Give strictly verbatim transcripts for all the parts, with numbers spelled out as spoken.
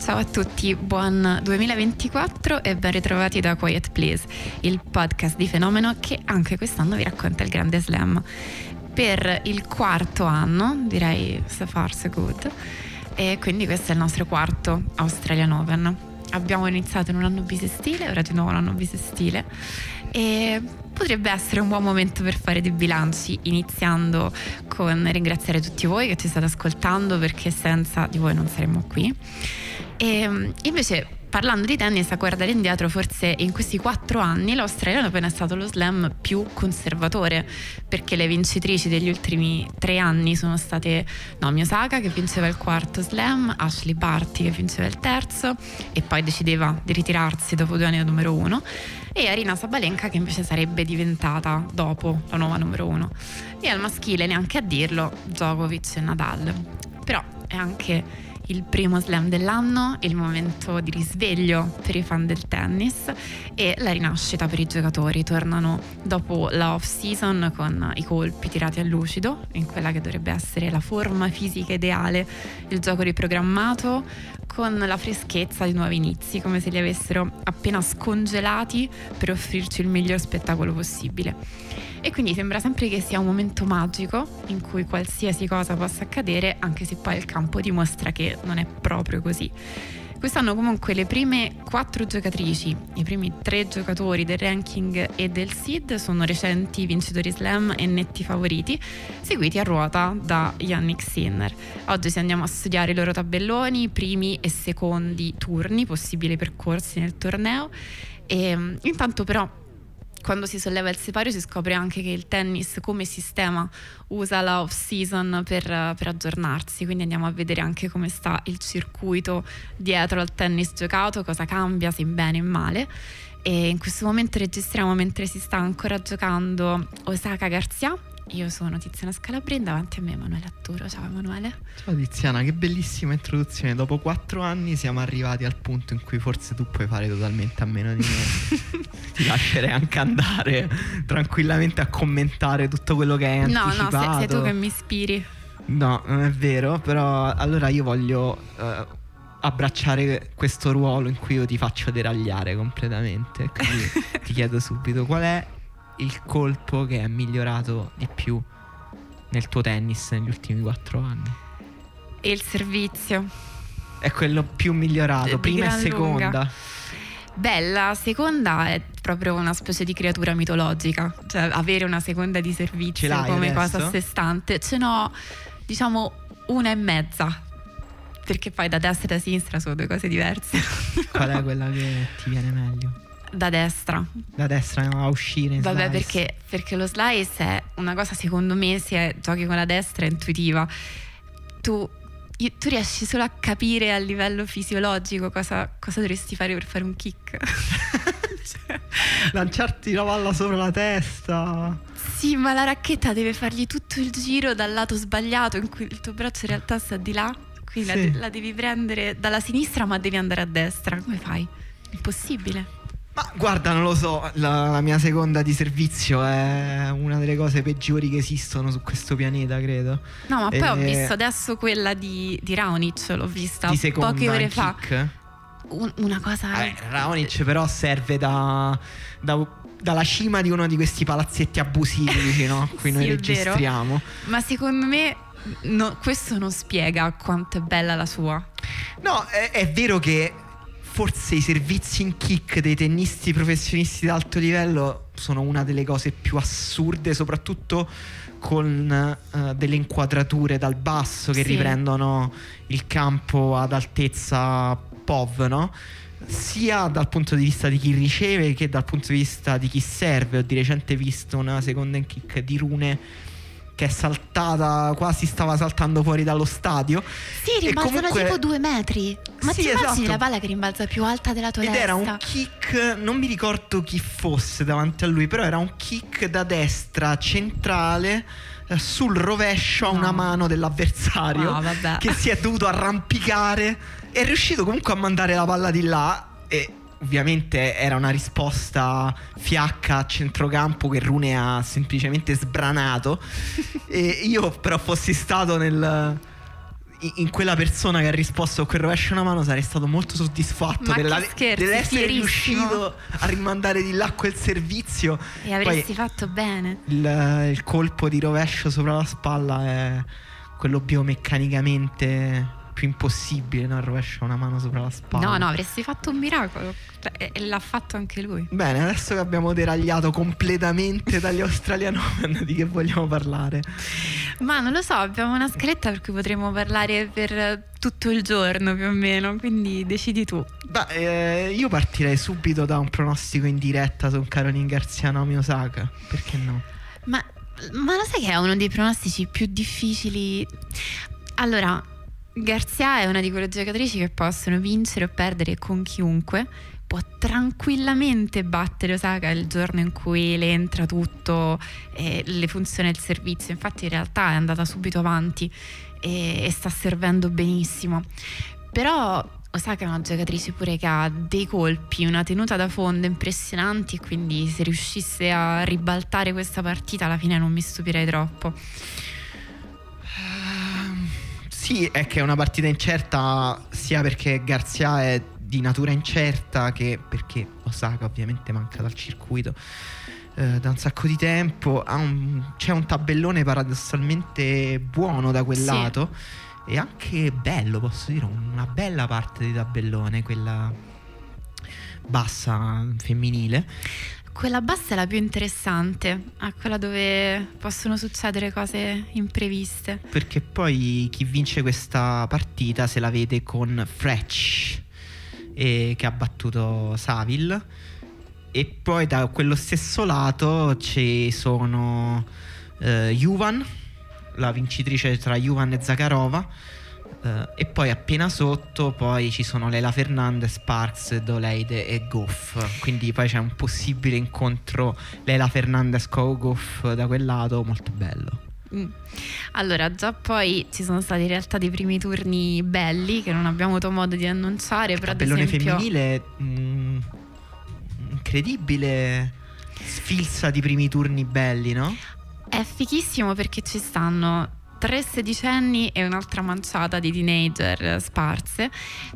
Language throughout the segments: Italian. Ciao a tutti, buon duemilaventiquattro e ben ritrovati da Quiet Please, il podcast di Fenomeno che anche quest'anno vi racconta il Grande Slam. Per il quarto anno, direi so far so good, e quindi questo è il nostro quarto Australian Open. Abbiamo iniziato in un anno bisestile, ora di nuovo un anno bisestile, e potrebbe essere un buon momento per fare dei bilanci, iniziando con ringraziare tutti voi che ci state ascoltando, perché senza di voi non saremmo qui. E invece, parlando di tennis, a guardare indietro, forse in questi quattro anni l'Australian Open è stato lo slam più conservatore, perché le vincitrici degli ultimi tre anni sono state Naomi Osaka, che vinceva il quarto slam, Ashley Barty, che vinceva il terzo e poi decideva di ritirarsi dopo due anni da numero uno, e Aryna Sabalenka, che invece sarebbe diventata dopo la nuova numero uno. E al maschile, neanche a dirlo, Djokovic e Nadal. Però è anche il primo slam dell'anno, il momento di risveglio per i fan del tennis e la rinascita per i giocatori. Tornano dopo la off season con i colpi tirati a lucido, in quella che dovrebbe essere la forma fisica ideale, il gioco riprogrammato, con la freschezza di nuovi inizi, come se li avessero appena scongelati per offrirci il miglior spettacolo possibile. E quindi sembra sempre che sia un momento magico in cui qualsiasi cosa possa accadere, anche se poi il campo dimostra che non è proprio così. Quest'anno comunque le prime quattro giocatrici, i primi tre giocatori del ranking e del seed sono recenti vincitori slam e netti favoriti, seguiti a ruota da Jannik Sinner. Oggi ci andiamo a studiare i loro tabelloni, primi e secondi turni, possibili percorsi nel torneo. E intanto però, quando si solleva il sipario, si scopre anche che il tennis come sistema usa la off season per, per aggiornarsi, quindi andiamo a vedere anche come sta il circuito dietro al tennis giocato, cosa cambia, se in bene e in male. E in questo momento registriamo mentre si sta ancora giocando Osaka Garcia. Io sono Tiziana Scalabrini, davanti a me Emanuele Atturo. Ciao Emanuele. Ciao Tiziana, che bellissima introduzione. Dopo quattro anni siamo arrivati al punto in cui forse tu puoi fare totalmente a meno di me. Ti lascerei anche andare tranquillamente a commentare tutto quello che hai no, anticipato. No, no, sei, sei tu che mi ispiri. No, non è vero, però allora io voglio eh, abbracciare questo ruolo in cui io ti faccio deragliare completamente. Quindi ti chiedo subito qual è il colpo che è migliorato di più nel tuo tennis negli ultimi quattro anni? E il servizio è quello più migliorato, di prima e seconda. Lunga. Bella, seconda è proprio una specie di creatura mitologica, cioè avere una seconda di servizio come adesso? Cosa a sé stante. Ce n'ho, diciamo, una e mezza, perché poi da destra e da sinistra sono due cose diverse. Qual è quella che ti viene meglio? Da destra. Da destra andiamo a uscire in Vabbè, slice. perché perché lo slice è una cosa, secondo me, se giochi con la destra è intuitiva. Tu io, tu riesci solo a capire a livello fisiologico cosa, cosa dovresti fare per fare un kick. Cioè, lanciarti la palla sopra la testa. Sì, ma la racchetta deve fargli tutto il giro dal lato sbagliato, in cui il tuo braccio in realtà sta di là. Quindi sì, la, la devi prendere dalla sinistra, ma devi andare a destra. Come fai? Impossibile. Ma guarda, non lo so, la, la mia seconda di servizio è una delle cose peggiori che esistono su questo pianeta, credo. No, ma poi e... ho visto adesso quella di, di Raonic, l'ho vista di poche ore fa. Un, una cosa... Vabbè, Raonic però serve da... da dalla cima di uno di questi palazzetti abusivi no? Qui sì, noi registriamo. Ma secondo me no, questo non spiega quanto è bella la sua. No, è, è vero che forse i servizi in kick dei tennisti professionisti di alto livello sono una delle cose più assurde, soprattutto con uh, delle inquadrature dal basso che sì, riprendono il campo ad altezza P O V, no? Sia dal punto di vista di chi riceve che dal punto di vista di chi serve. Ho di recente visto una seconda in kick di Rune che è saltata, quasi stava saltando fuori dallo stadio. Sì, rimbalzano comunque... tipo due metri. Ma sì, ti esatto, immagini la palla che rimbalza più alta della tua Ed testa? Ed era un kick, non mi ricordo chi fosse davanti a lui, però era un kick da destra centrale sul rovescio a no. una mano dell'avversario no, che si è dovuto arrampicare. È riuscito comunque a mandare la palla di là e... Ovviamente era una risposta fiacca a centrocampo che Rune ha semplicemente sbranato. E io però fossi stato nel in quella persona che ha risposto a quel rovescio una mano, sarei stato molto soddisfatto della, scherzi, dell'essere fierissimo. Riuscito a rimandare di là quel servizio. E avresti Poi, fatto bene. Il, il colpo di rovescio sopra la spalla è quello biomeccanicamente... più impossibile, no? Rovescia una mano sopra la spalla. No, no, avresti fatto un miracolo. E, e l'ha fatto anche lui. Bene, adesso che abbiamo deragliato completamente dagli Australian Open, di che vogliamo parlare? Ma non lo so, abbiamo una scaletta per cui potremmo parlare per tutto il giorno più o meno, quindi decidi tu. Beh, eh, io partirei subito da un pronostico in diretta su Caroline Garcia Naomi Osaka, perché no? Ma, ma lo sai che è uno dei pronostici più difficili? Allora... Garcia è una di quelle giocatrici che possono vincere o perdere con chiunque, può tranquillamente battere Osaka il giorno in cui le entra tutto, eh, le funziona il servizio, infatti in realtà è andata subito avanti e, e sta servendo benissimo, però Osaka è una giocatrice pure che ha dei colpi, una tenuta da fondo impressionanti, quindi se riuscisse a ribaltare questa partita alla fine non mi stupirei troppo. Sì, è che è una partita incerta sia perché Garcia è di natura incerta che perché Osaka ovviamente manca dal circuito eh, da un sacco di tempo. Ha un, c'è un tabellone paradossalmente buono da quel sì. lato e anche bello, posso dire, una bella parte di tabellone, quella bassa femminile. Quella bassa è la più interessante, a quella dove possono succedere cose impreviste. Perché poi chi vince questa partita se la vede con Fretch, eh, che ha battuto Saville. E poi da quello stesso lato ci sono eh, Juvan, la vincitrice tra Juvan e Zakharova. Eh, e poi appena sotto poi ci sono Leila Fernandez, Sparks, Doleide e Goff. Quindi poi c'è un possibile incontro Leila Fernandez con Goff da quel lato, molto bello. mm. Allora già poi ci sono stati in realtà dei primi turni belli che non abbiamo avuto modo di annunciare. Il tabellone ad esempio... femminile mh, incredibile sfilza di primi turni belli, no? È fichissimo perché ci stanno tre sedicenni e un'altra manciata di teenager sparse.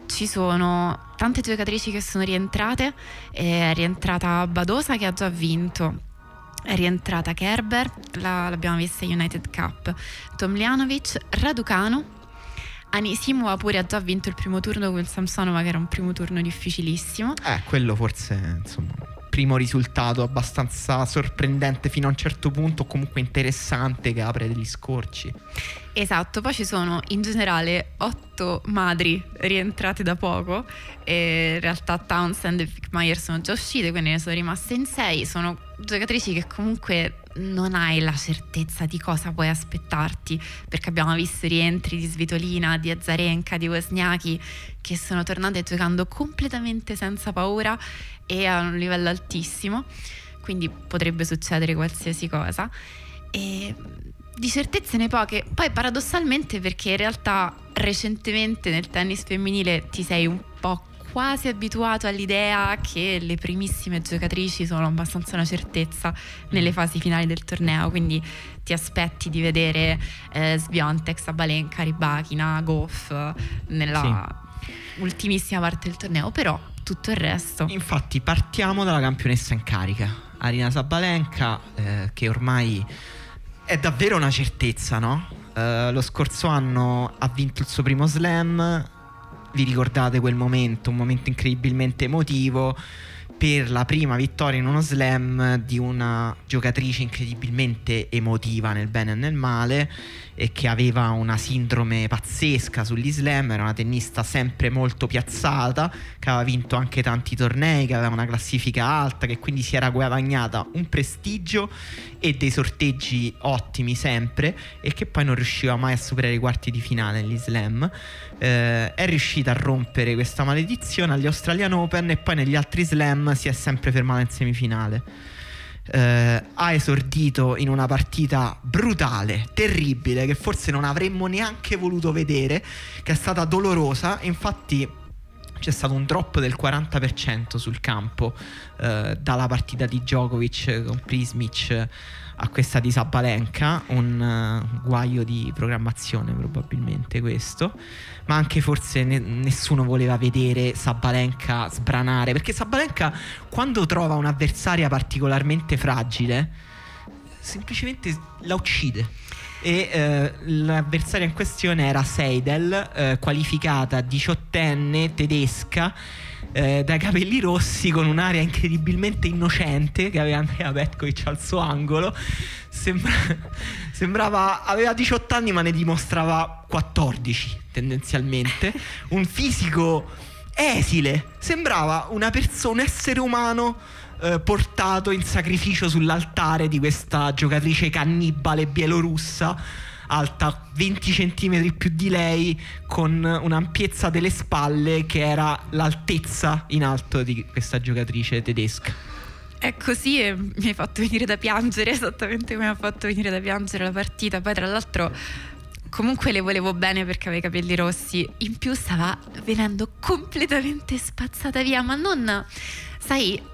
Ci sono tante giocatrici che sono rientrate. È rientrata Badosa che ha già vinto, è rientrata Kerber, la, l'abbiamo vista in United Cup, Tomljanovic, Raducanu, Anisimova pure ha già vinto il primo turno con Samsonova, che era un primo turno difficilissimo. Eh, quello forse, insomma, primo risultato abbastanza sorprendente fino a un certo punto, comunque interessante, che apre degli scorci. Esatto, poi ci sono in generale otto madri rientrate da poco e in realtà Townsend e Vickmeier sono già uscite, quindi ne sono rimaste in sei. Sono giocatrici che comunque non hai la certezza di cosa puoi aspettarti, perché abbiamo visto rientri di Svitolina, di Azarenka, di Wozniacki, che sono tornate giocando completamente senza paura e a un livello altissimo, quindi potrebbe succedere qualsiasi cosa e di certezze ne poche. Poi paradossalmente, perché in realtà recentemente nel tennis femminile ti sei un po' quasi abituato all'idea che le primissime giocatrici sono abbastanza una certezza nelle fasi finali del torneo, quindi ti aspetti di vedere eh, Świątek, Sabalenka, Rybakina, Goff nella sì. ultimissima parte del torneo, però tutto il resto. Infatti partiamo dalla campionessa in carica, Aryna Sabalenka, eh, che ormai è davvero una certezza, no? Eh, lo scorso anno ha vinto il suo primo slam. Vi ricordate quel momento, un momento incredibilmente emotivo per la prima vittoria in uno slam di una giocatrice incredibilmente emotiva nel bene e nel male e che aveva una sindrome pazzesca sugli slam, era una tennista sempre molto piazzata, che aveva vinto anche tanti tornei, che aveva una classifica alta, che quindi si era guadagnata un prestigio e dei sorteggi ottimi sempre e che poi non riusciva mai a superare i quarti di finale negli slam. Eh, è riuscita a rompere questa maledizione agli Australian Open e poi negli altri slam si è sempre fermata in semifinale. Eh, ha esordito in una partita brutale, terribile, che forse non avremmo neanche voluto vedere, che è stata dolorosa. Infatti c'è stato un drop del quaranta per cento sul campo eh, dalla partita di Djokovic con Prismic a questa di Sabalenka, un uh, guaio di programmazione probabilmente questo, ma anche forse ne- nessuno voleva vedere Sabalenka sbranare, perché Sabalenka quando trova un'avversaria particolarmente fragile semplicemente la uccide. E eh, l'avversaria in questione era Seidel, eh, qualificata diciottenne tedesca, eh, dai capelli rossi, con un'aria incredibilmente innocente, che aveva Andrea Petkovic al suo angolo. Sembra, sembrava aveva diciotto anni ma ne dimostrava quattordici tendenzialmente, un fisico esile, sembrava una persona, un essere umano portato in sacrificio sull'altare di questa giocatrice cannibale bielorussa, alta venti centimetri più di lei, con un'ampiezza delle spalle che era l'altezza in alto di questa giocatrice tedesca. È così, e mi hai fatto venire da piangere, esattamente come ha fatto venire da piangere la partita. Poi tra l'altro comunque le volevo bene perché aveva i capelli rossi, in più stava venendo completamente spazzata via, ma non, sai,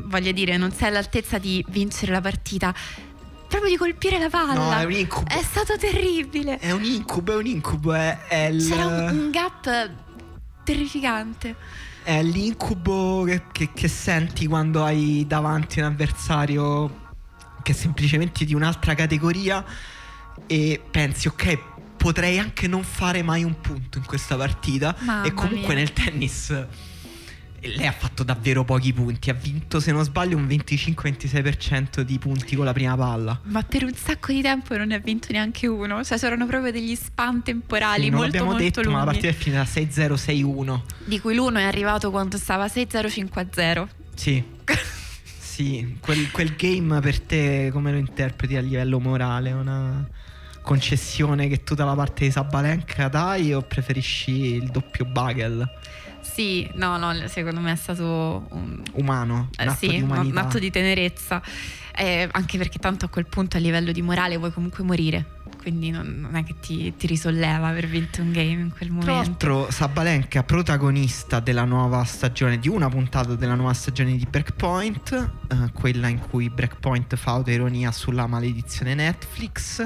voglio dire, non sei all'altezza di vincere la partita, proprio di colpire la palla. No, è un incubo. È stato terribile. È un incubo, è un incubo. È, è l... C'era un, un gap terrificante. È l'incubo che, che, che senti quando hai davanti un avversario che è semplicemente di un'altra categoria e pensi, ok, potrei anche non fare mai un punto in questa partita. Mamma e comunque mia. Nel tennis lei ha fatto davvero pochi punti, ha vinto se non sbaglio un venticinque ventisei per cento di punti con la prima palla, ma per un sacco di tempo non ne ha vinto neanche uno, cioè c'erano proprio degli span temporali sì, molto molto lunghi. Non l'abbiamo detto, ma la partita è finita sei zero sei uno, di cui l'uno è arrivato quando stava sei zero cinque zero. Sì. Sì, quel, quel game per te come lo interpreti a livello morale? Una concessione che tu dalla parte di Sabalenka dai o preferisci il doppio bagel? Sì, no, no, secondo me è stato un... umano, un atto, sì, di umanità. Un atto di tenerezza, eh, anche perché tanto a quel punto a livello di morale vuoi comunque morire, quindi non, non è che ti, ti risolleva aver vinto un game in quel momento. Tra l'altro Sabalenka protagonista della nuova stagione, di una puntata della nuova stagione di Breakpoint, eh, quella in cui Breakpoint fa autoironia sulla maledizione Netflix,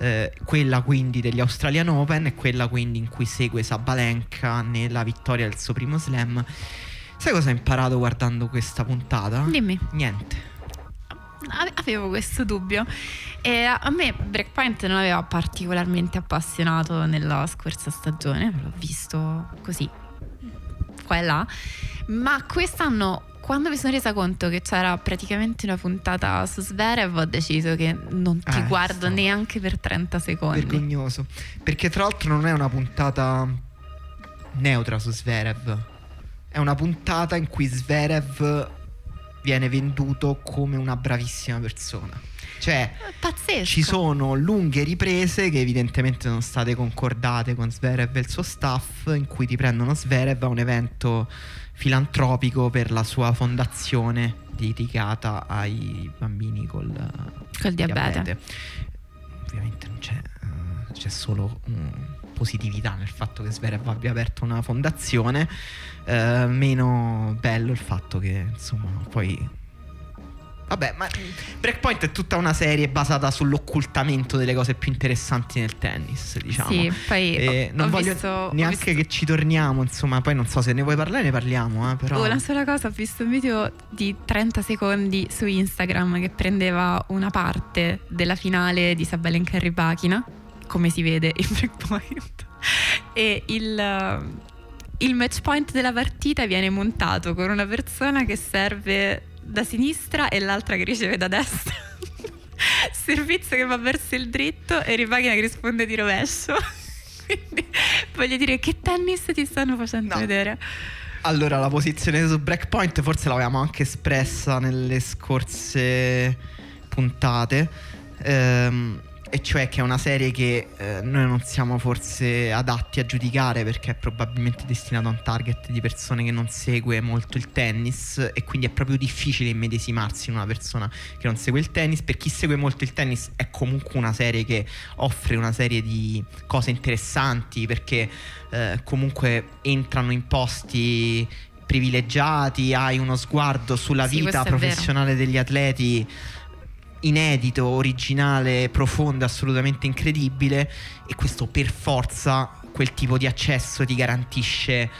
Eh, quella quindi degli Australian Open e quella quindi in cui segue Sabalenka nella vittoria del suo primo slam. Sai cosa ho imparato guardando questa puntata? Dimmi. Niente. Avevo questo dubbio e a me Breakpoint non aveva particolarmente appassionato nella scorsa stagione, l'ho visto così qua e là, ma quest'anno quando mi sono resa conto che c'era praticamente una puntata su Zverev, ho deciso che non ti eh, guardo so. neanche per trenta secondi. Vergognoso, perché tra l'altro non è una puntata neutra su Zverev, è una puntata in cui Zverev viene venduto come una bravissima persona. Cioè, pazzesco. Ci sono lunghe riprese che evidentemente sono state concordate con Zverev e il suo staff, in cui ti prendono Zverev a un evento filantropico per la sua fondazione dedicata ai bambini col, col diabete. diabete Ovviamente non c'è, uh, c'è solo um, positività nel fatto che Zverev abbia aperto una fondazione, uh, meno bello il fatto che insomma poi... Vabbè, ma Breakpoint è tutta una serie basata sull'occultamento delle cose più interessanti nel tennis, diciamo. Sì, poi eh, ho, non ho voglio visto, neanche visto... che ci torniamo, insomma, poi non so se ne vuoi parlare, ne parliamo, eh, però. Oh, una sola cosa, ho visto un video di trenta secondi su Instagram che prendeva una parte della finale di Sabalenka e Rybakina, come si vede in Breakpoint. E il il match point della partita viene montato con una persona che serve da sinistra e l'altra che riceve da destra. Servizio che va verso il dritto e Rybakina che risponde di rovescio. Quindi voglio dire, che tennis ti stanno facendo no. vedere. Allora, la posizione su Breakpoint forse l'avevamo anche espressa nelle scorse puntate, ehm, e cioè che è una serie che eh, noi non siamo forse adatti a giudicare, perché è probabilmente destinata a un target di persone che non segue molto il tennis, e quindi è proprio difficile immedesimarsi in una persona che non segue il tennis. Per chi segue molto il tennis è comunque una serie che offre una serie di cose interessanti, perché eh, comunque entrano in posti privilegiati, hai uno sguardo sulla sì, vita professionale degli atleti inedito, originale, profondo, assolutamente incredibile, e questo per forza, quel tipo di accesso ti garantisce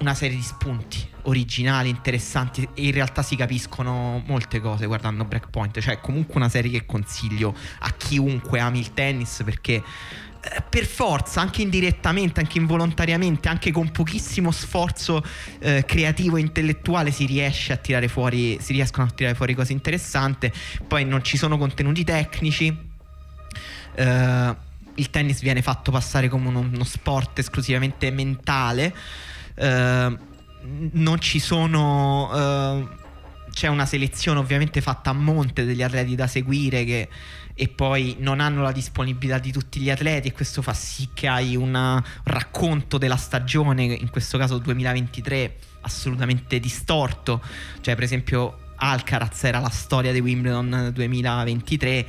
una serie di spunti originali, interessanti, e in realtà si capiscono molte cose guardando Breakpoint. Cioè, è comunque una serie che consiglio a chiunque ami il tennis, perché per forza, anche indirettamente, anche involontariamente, anche con pochissimo sforzo eh, creativo e intellettuale si riesce a tirare fuori, si riescono a tirare fuori cose interessanti. Poi non ci sono contenuti tecnici, eh, il tennis viene fatto passare come uno, uno sport esclusivamente mentale, eh, non ci sono... Eh, c'è una selezione ovviamente fatta a monte degli atleti da seguire, che e poi non hanno la disponibilità di tutti gli atleti, e questo fa sì che hai un racconto della stagione, in questo caso duemilaventitré, assolutamente distorto. Cioè, per esempio, Alcaraz era la storia di Wimbledon duemilaventitré,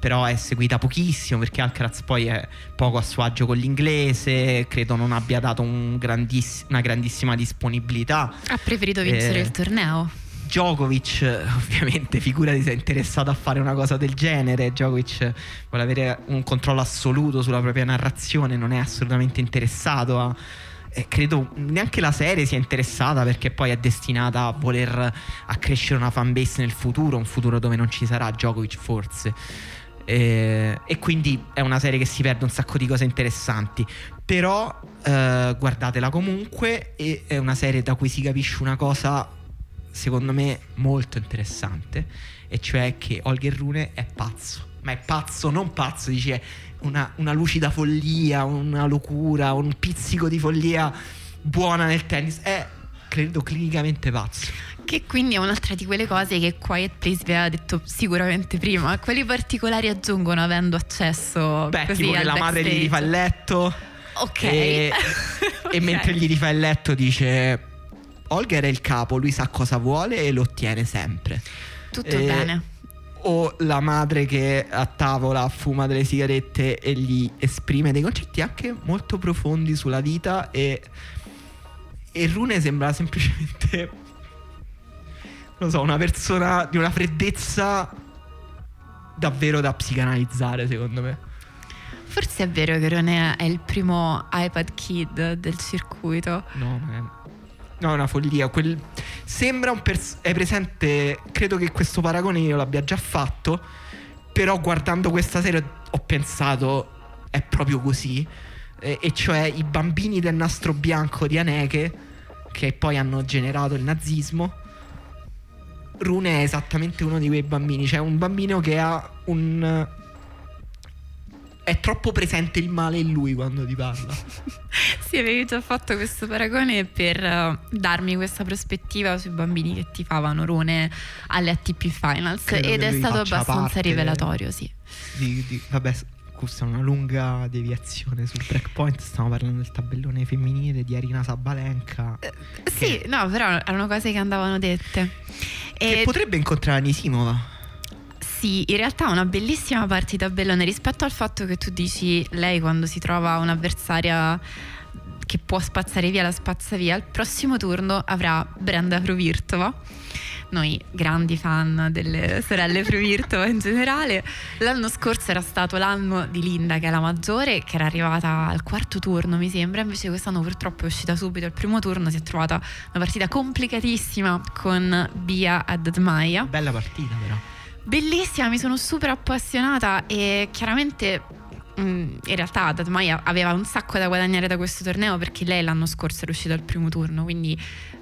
però è seguita pochissimo, perché Alcaraz poi è poco a suo agio con l'inglese, credo non abbia dato un grandiss- una grandissima disponibilità, ha preferito vincere eh... il torneo. Djokovic, ovviamente, figurati se è interessato a fare una cosa del genere. Djokovic vuole avere un controllo assoluto sulla propria narrazione, non è assolutamente interessato a... Eh, credo neanche la serie sia interessata, perché poi è destinata a voler accrescere una fanbase nel futuro, un futuro dove non ci sarà Djokovic forse, eh, e quindi è una serie che si perde un sacco di cose interessanti. Però eh, guardatela comunque, e è una serie da cui si capisce una cosa secondo me molto interessante, e cioè che Holger Rune è pazzo, ma è pazzo non pazzo, dice una, una lucida follia, una locura, un pizzico di follia buona nel tennis, è credo clinicamente pazzo. Che quindi è un'altra di quelle cose che Quiet Place vi aveva detto sicuramente prima, quelli particolari aggiungono avendo accesso. Beh, così, tipo che la madre gli rifà il letto, ok, e, okay. e mentre gli rifà il letto dice: Holger è il capo, lui sa cosa vuole e lo ottiene sempre. Tutto eh, bene. O la madre che a tavola fuma delle sigarette e gli esprime dei concetti anche molto profondi sulla vita, e, e Rune sembra semplicemente, non so, una persona di una freddezza davvero da psicanalizzare, secondo me. Forse è vero che Rune è il primo iPad Kid del circuito. No, magari. No, è una follia. Quel... Sembra un pers- è presente. Credo che questo paragone io l'abbia già fatto, però guardando questa serie ho pensato: è proprio così, e, e cioè i bambini del nastro bianco di Haneke, che poi hanno generato il nazismo, Rune è esattamente uno di quei bambini, cioè un bambino che ha un... è troppo presente il male in lui quando ti parla. Sì, avevi già fatto questo paragone per darmi questa prospettiva sui bambini che tifavano Rune alle A T P Finals. Credo ed è stato abbastanza rivelatorio, sì. Di, di, vabbè, questa è una lunga deviazione sul Breakpoint. Stiamo parlando del tabellone femminile di Aryna Sabalenka. Eh, sì, no, però erano cose che andavano dette. Che e... potrebbe incontrare Anisimova. Sì, in realtà è una bellissima parte di tabellone rispetto al fatto che tu dici lei quando si trova un'avversaria che può spazzare via la spazza via. Al prossimo turno avrà Brenda Fruvirtova. Noi grandi fan delle sorelle Fruvirtova in generale. L'anno scorso era stato l'anno di Linda, che è la maggiore, che era arrivata al quarto turno mi sembra. Invece quest'anno purtroppo è uscita subito al primo turno, si è trovata una partita complicatissima con Bia Adadmaia. Bella partita però. Bellissima, mi sono super appassionata e chiaramente mh, in realtà Adadmaia aveva un sacco da guadagnare da questo torneo, perché lei l'anno scorso era uscita al primo turno, quindi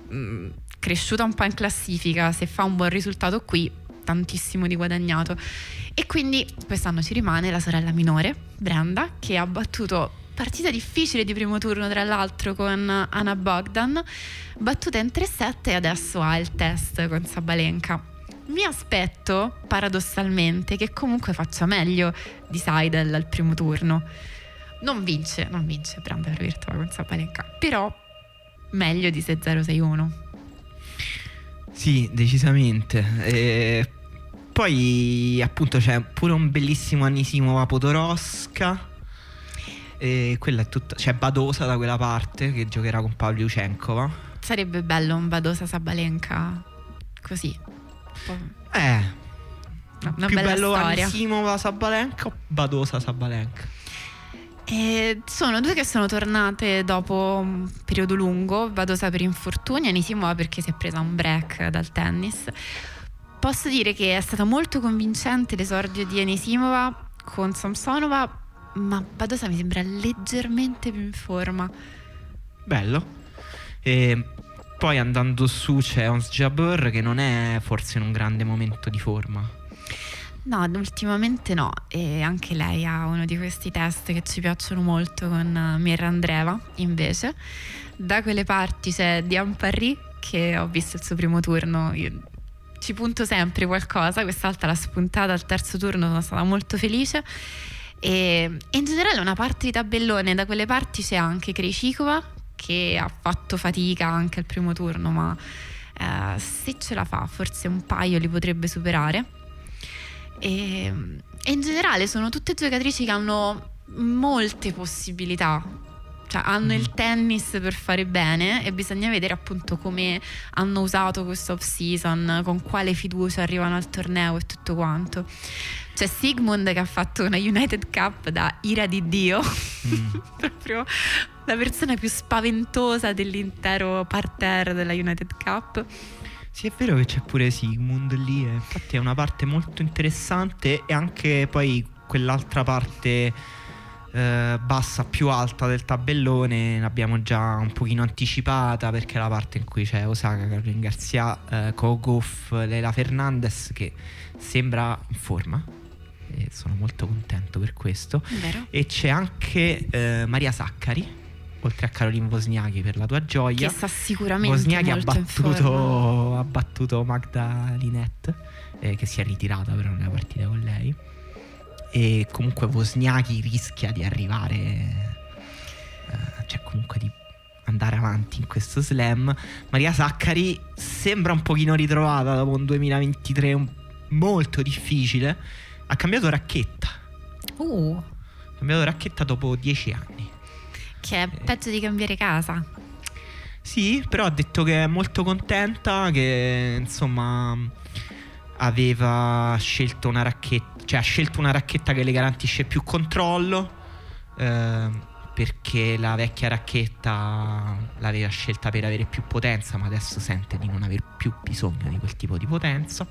mh, cresciuta un po' in classifica, se fa un buon risultato qui tantissimo di guadagnato. E quindi quest'anno ci rimane la sorella minore Brenda, che ha battuto partita difficile di primo turno tra l'altro con Anna Bogdan, battuta in tre sette e adesso ha il test con Sabalenka. Mi aspetto paradossalmente che comunque faccia meglio di Seidel al primo turno. Non vince, non vince Branda Virtua con Sabalenka, però meglio di sei zero sei uno. Sì, decisamente. E poi appunto c'è pure un bellissimo Anisimova Podoroska. E quella è tutta, c'è Badosa da quella parte che giocherà con Pavliuchenkova. Sarebbe bello un Badosa Sabalenka così. Eh, no, una più bella bello storia. Anisimova Sabalenka o Badosa Sabalenka? Eh, sono due che sono tornate dopo un periodo lungo. Badosa per infortunio, Anisimova perché si è presa un break dal tennis. Posso dire che è stato molto convincente l'esordio di Anisimova con Samsonova, ma Badosa mi sembra leggermente più in forma. Bello. E poi andando su c'è Ons Jabeur, che non è forse in un grande momento di forma. No, ultimamente no. E anche lei ha uno di questi test che ci piacciono molto con Mirrandreva invece. Da quelle parti c'è Diampari, che ho visto il suo primo turno. Io ci punto sempre qualcosa. Quest'altra l'ha spuntata al terzo turno, sono stata molto felice. E, e in generale una parte di tabellone. Da quelle parti c'è anche Krejcikova, che ha fatto fatica anche al primo turno, ma eh, se ce la fa forse un paio li potrebbe superare. E, e in generale sono tutte giocatrici che hanno molte possibilità, cioè hanno il tennis per fare bene, e bisogna vedere appunto come hanno usato questo off season, con quale fiducia arrivano al torneo e tutto quanto. C'è Sigmund che ha fatto una United Cup da ira di Dio, mm. proprio la persona più spaventosa dell'intero parterre della United Cup. Sì, è vero che c'è pure Sigmund lì, eh. Infatti è una parte molto interessante, e anche poi quell'altra parte eh, bassa più alta del tabellone l'abbiamo già un pochino anticipata, perché è la parte in cui c'è Osaka, Caroline Garcia, eh, Kogoff, Leila Fernandez, che sembra in forma. E sono molto contento per questo. Vero. E c'è anche eh, Maria Saccari, oltre a Caroline Wozniacki, per la tua gioia, che sta sicuramente Wozniacki molto ha battuto, ha battuto Magda Linette, eh, che si è ritirata però nella partita con lei. E comunque Wozniacki rischia di arrivare eh, cioè comunque di andare avanti in questo slam. Maria Saccari sembra un pochino ritrovata dopo un duemilaventitré un molto difficile. Ha cambiato racchetta. Uh. Ha cambiato racchetta dopo dieci anni. Che è peggio eh. di cambiare casa. Sì, però ha detto che è molto contenta, che insomma aveva scelto una racchetta, cioè ha scelto una racchetta che le garantisce più controllo, eh, perché la vecchia racchetta l'aveva scelta per avere più potenza, ma adesso sente di non aver più bisogno di quel tipo di potenza.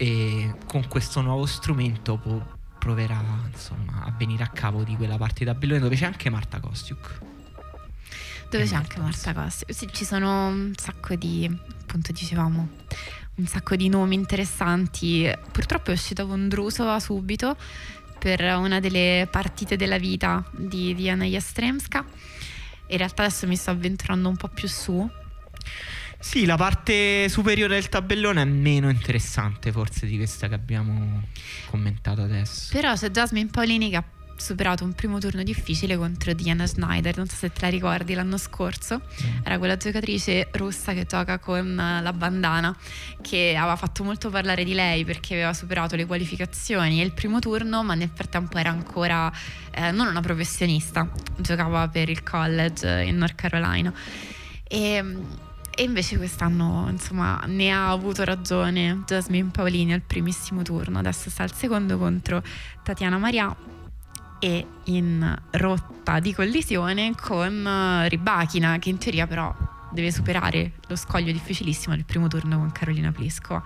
E con questo nuovo strumento può, proverà insomma a venire a capo di quella parte di tabellone dove c'è anche Marta Kostiuk. Dove e c'è Marta anche Marta Kostiuk. Sì, ci sono un sacco di, appunto dicevamo, un sacco di nomi interessanti. Purtroppo è uscito Vondrousova subito per una delle partite della vita di Diana Jastremska. In realtà adesso mi sto avventurando un po' più su. Sì, la parte superiore del tabellone è meno interessante forse di questa che abbiamo commentato adesso. Però c'è Jasmine Paolini che ha superato un primo turno difficile contro Diana Schneider, non so se te la ricordi, l'anno scorso. Mm. Era quella giocatrice russa che gioca con la bandana, che aveva fatto molto parlare di lei perché aveva superato le qualificazioni e il primo turno, ma nel frattempo era ancora eh, non una professionista, giocava per il college in North Carolina. E, e invece quest'anno, insomma, ne ha avuto ragione Jasmine Paolini al primissimo turno. Adesso sta al secondo contro Tatiana Maria, e in rotta di collisione con Rybakina, che in teoria però deve superare lo scoglio difficilissimo del primo turno con Carolina Pliskova.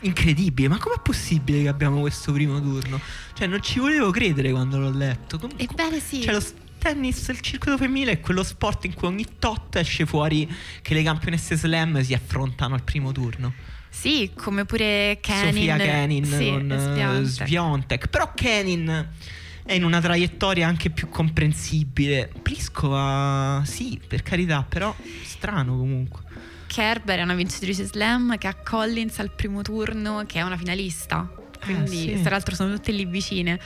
Incredibile, ma com'è possibile che abbiamo questo primo turno? Cioè, non ci volevo credere quando l'ho letto. Com- Ebbene sì. Cioè, lo tennis, il circuito femminile è quello sport in cui ogni tot esce fuori che le campionesse slam si affrontano al primo turno. Sì, come pure Kenin, Sofia Kenin, sì, con Świątek. Però Kenin è in una traiettoria anche più comprensibile. Pliskova sì, per carità, però strano comunque. Kerber è una vincitrice slam che ha Collins al primo turno, che è una finalista, quindi eh, sì. Tra l'altro sono tutte lì vicine.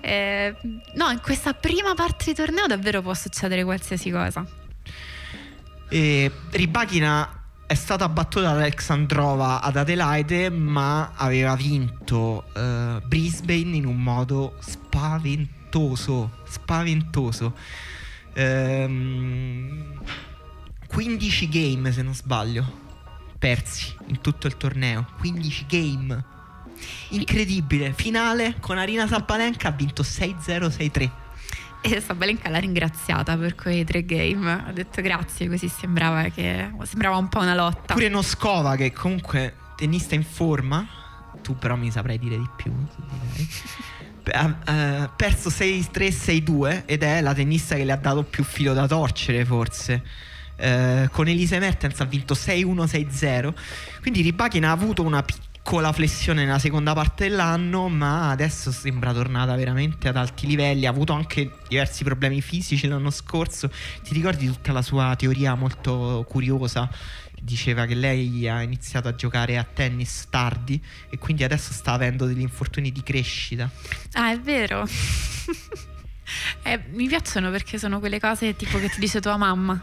eh, No, in questa prima parte di torneo davvero può succedere qualsiasi cosa. eh, Rybakina è stata battuta da Alexandrova ad Adelaide, ma aveva vinto eh, Brisbane in un modo spaventoso, spaventoso. Ehm, quindici game, se non sbaglio, persi in tutto il torneo. quindici game. Incredibile. Finale con Aryna Sabalenka, ha vinto sei zero sei tre. E Sabalenka l'ha ringraziata per quei tre game, ha detto grazie, così sembrava che sembrava un po' una lotta. Pure Noskova, che comunque tennista in forma, tu però mi saprai dire di più, ha perso sei tre sei due ed è la tennista che le ha dato più filo da torcere forse. Eh, con Elise Mertens ha vinto sei uno sei zero, quindi Rybakina ha avuto una piccola con la flessione nella seconda parte dell'anno, ma adesso sembra tornata veramente ad alti livelli. Ha avuto anche diversi problemi fisici l'anno scorso. Ti ricordi tutta la sua teoria molto curiosa? Diceva che lei ha iniziato a giocare a tennis tardi e quindi adesso sta avendo degli infortuni di crescita. Ah, è vero. eh, mi piacciono perché sono quelle cose tipo che ti dice tua mamma.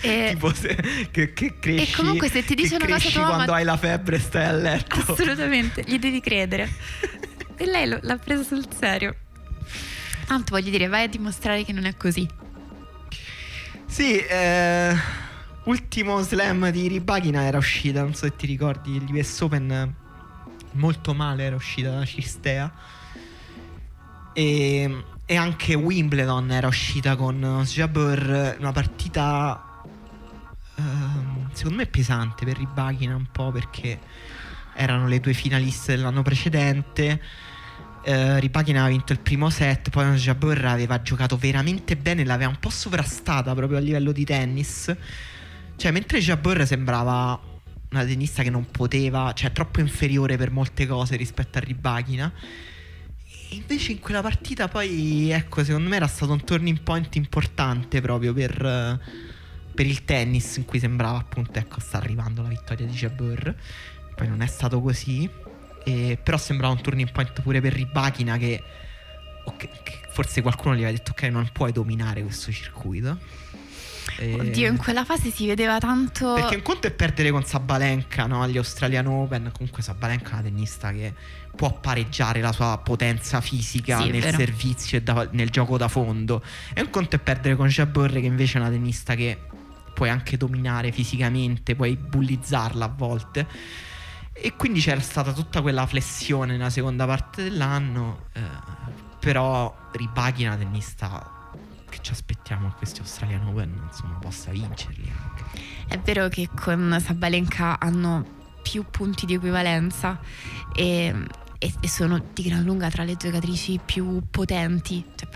E, tipo se, che, che cresci, e comunque se ti dice una cosa tua mamma, quando hai la febbre stai a letto, assolutamente gli devi credere. E lei lo, l'ha presa sul serio. Tanto voglio dire, vai a dimostrare che non è così. Sì, eh, ultimo slam di Rybakina era uscita, non so se ti ricordi, l'U S Open molto male, era uscita da Cirstea. E, e anche Wimbledon era uscita con Ons Jabeur, una partita secondo me pesante per Rybakina, un po' perché erano le due finaliste dell'anno precedente. eh, Rybakina aveva vinto il primo set, poi Ons Jabeur aveva giocato veramente bene, l'aveva un po' sovrastata proprio a livello di tennis. Cioè, mentre Jabeur sembrava una tennista che non poteva, cioè troppo inferiore per molte cose rispetto a Rybakina, e invece in quella partita poi, ecco, secondo me era stato un turning point importante proprio per per il tennis, in cui sembrava appunto, ecco, sta arrivando la vittoria di Jabeur. Poi non è stato così, eh, però sembrava un turning point pure per Rybakina, che, okay, che forse qualcuno gli aveva detto ok, non puoi dominare questo circuito. eh, Oddio, in quella fase si vedeva tanto, perché un conto è perdere con Sabalenka, no, agli Australian Open. Comunque Sabalenka è una tennista che può pareggiare la sua potenza fisica, sì, nel vero servizio e da, nel gioco da fondo. E un conto è perdere con Jabeur, che invece è una tennista che puoi anche dominare fisicamente, puoi bullizzarla a volte. E quindi c'era stata tutta quella flessione nella seconda parte dell'anno. eh, Però Rybakina, tennista che ci aspettiamo a questi Australian Open, insomma, possa vincerli anche. È vero che con Sabalenka hanno più punti di equivalenza, e, e, e sono di gran lunga tra le giocatrici più potenti, cioè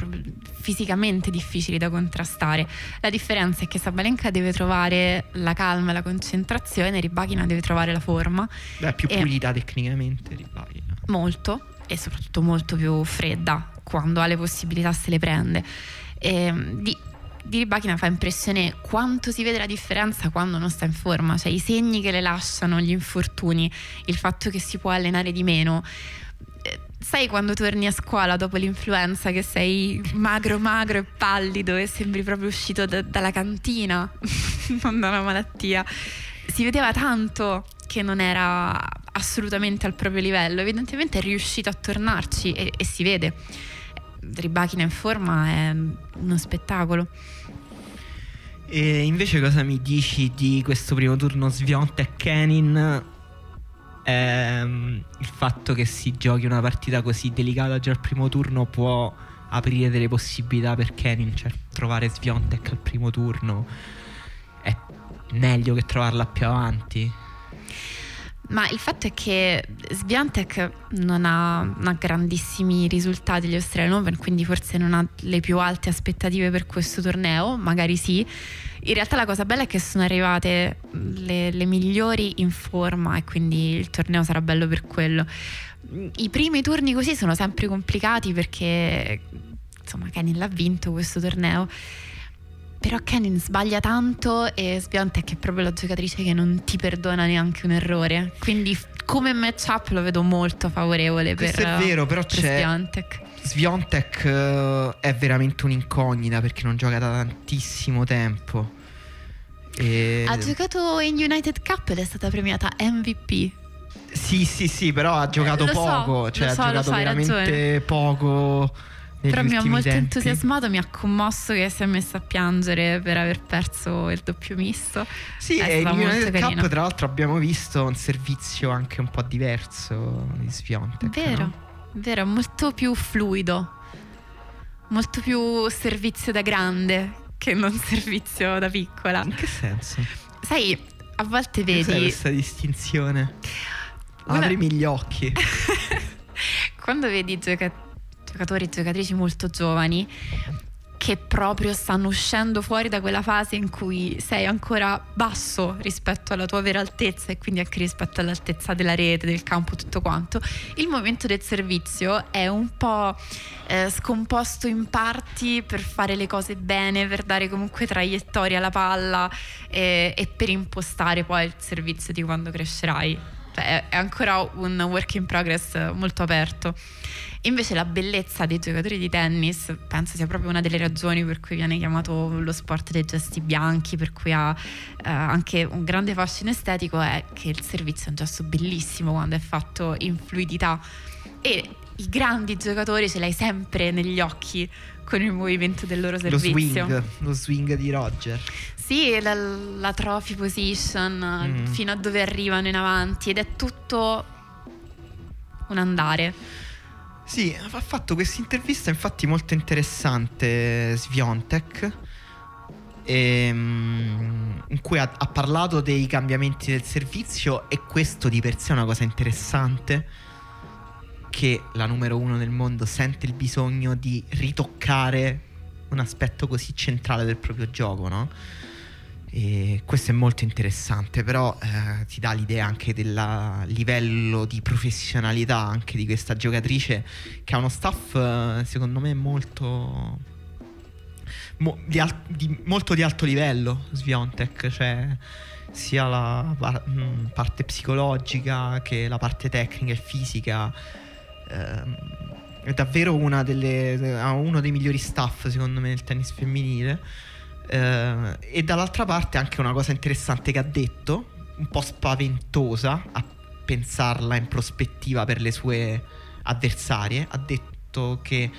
fisicamente difficili da contrastare. La differenza è che Sabalenka deve trovare la calma e la concentrazione, Rybakina deve trovare la forma. Beh, più pulita tecnicamente Rybakina. Molto, e soprattutto molto più fredda, quando ha le possibilità se le prende. E di, di Rybakina fa impressione quanto si vede la differenza quando non sta in forma, cioè i segni che le lasciano gli infortuni, il fatto che si può allenare di meno. Sai quando torni a scuola dopo l'influenza che sei magro magro e pallido e sembri proprio uscito da, dalla cantina non da una malattia? Si vedeva tanto che non era assolutamente al proprio livello, evidentemente è riuscito a tornarci e, e si vede. Rybakina in forma è uno spettacolo. E invece cosa mi dici di questo primo turno Świątek Kenin? Ehm, il fatto che si giochi una partita così delicata già al primo turno può aprire delle possibilità per Kenin, cioè trovare Świątek al primo turno è meglio che trovarla più avanti. Ma il fatto è che Świątek non ha, non ha grandissimi risultati agli Australian Open, quindi forse non ha le più alte aspettative per questo torneo, magari sì. In realtà la cosa bella è che sono arrivate le, le migliori in forma e quindi il torneo sarà bello per quello. I primi turni così sono sempre complicati perché insomma Kenin l'ha vinto questo torneo. Però Kenin sbaglia tanto e Świątek è proprio la giocatrice che non ti perdona neanche un errore. Quindi come matchup lo vedo molto favorevole per Questo è vero, però per c'è Świątek. Świątek è veramente un'incognita perché non gioca da tantissimo tempo. E... ha giocato in United Cup ed è stata premiata M V P. Sì, sì, sì, però ha giocato lo poco, so, cioè ha so, giocato so, veramente ragione. poco. Però mi ha molto tempi. entusiasmato, mi ha commosso che si è messa a piangere per aver perso il doppio misto. Sì, eh, e in United Cup tra l'altro abbiamo visto un servizio anche un po' diverso di Świątek. Vero, no? Vero, molto più fluido, molto più servizio da grande che non servizio da piccola. In che senso? Sai, a volte vedi... Cos'è questa distinzione? Una... aprimi gli occhi. Quando vedi giocatori giocatori e giocatrici molto giovani che proprio stanno uscendo fuori da quella fase in cui sei ancora basso rispetto alla tua vera altezza e quindi anche rispetto all'altezza della rete, del campo, tutto quanto, il momento del servizio è un po' eh, scomposto in parti per fare le cose bene, per dare comunque traiettoria alla palla eh, e per impostare poi il servizio di quando crescerai. Cioè, è ancora un work in progress molto aperto. Invece la bellezza dei giocatori di tennis penso sia proprio una delle ragioni per cui viene chiamato lo sport dei gesti bianchi, per cui ha eh, anche un grande fascino estetico, è che il servizio è un gesto bellissimo quando è fatto in fluidità e i grandi giocatori ce l'hai sempre negli occhi con il movimento del loro servizio. Lo swing, lo swing di Roger. Sì, la, la trophy position, mm. fino a dove arrivano in avanti, ed è tutto un andare. Sì, ha fatto questa intervista infatti molto interessante Świątek, ehm, in cui ha, ha parlato dei cambiamenti del servizio, e questo di per sé è una cosa interessante, che la numero uno del mondo sente il bisogno di ritoccare un aspetto così centrale del proprio gioco, no? E questo è molto interessante, però eh, ti dà l'idea anche del livello di professionalità anche di questa giocatrice, che ha uno staff secondo me molto mo, di, al, di, molto di alto livello, Świątek, cioè sia la par- mh, parte psicologica che la parte tecnica e fisica. È davvero una delle, ha uno dei migliori staff secondo me nel tennis femminile, eh, e dall'altra parte anche una cosa interessante che ha detto, un po' spaventosa a pensarla in prospettiva per le sue avversarie, ha detto che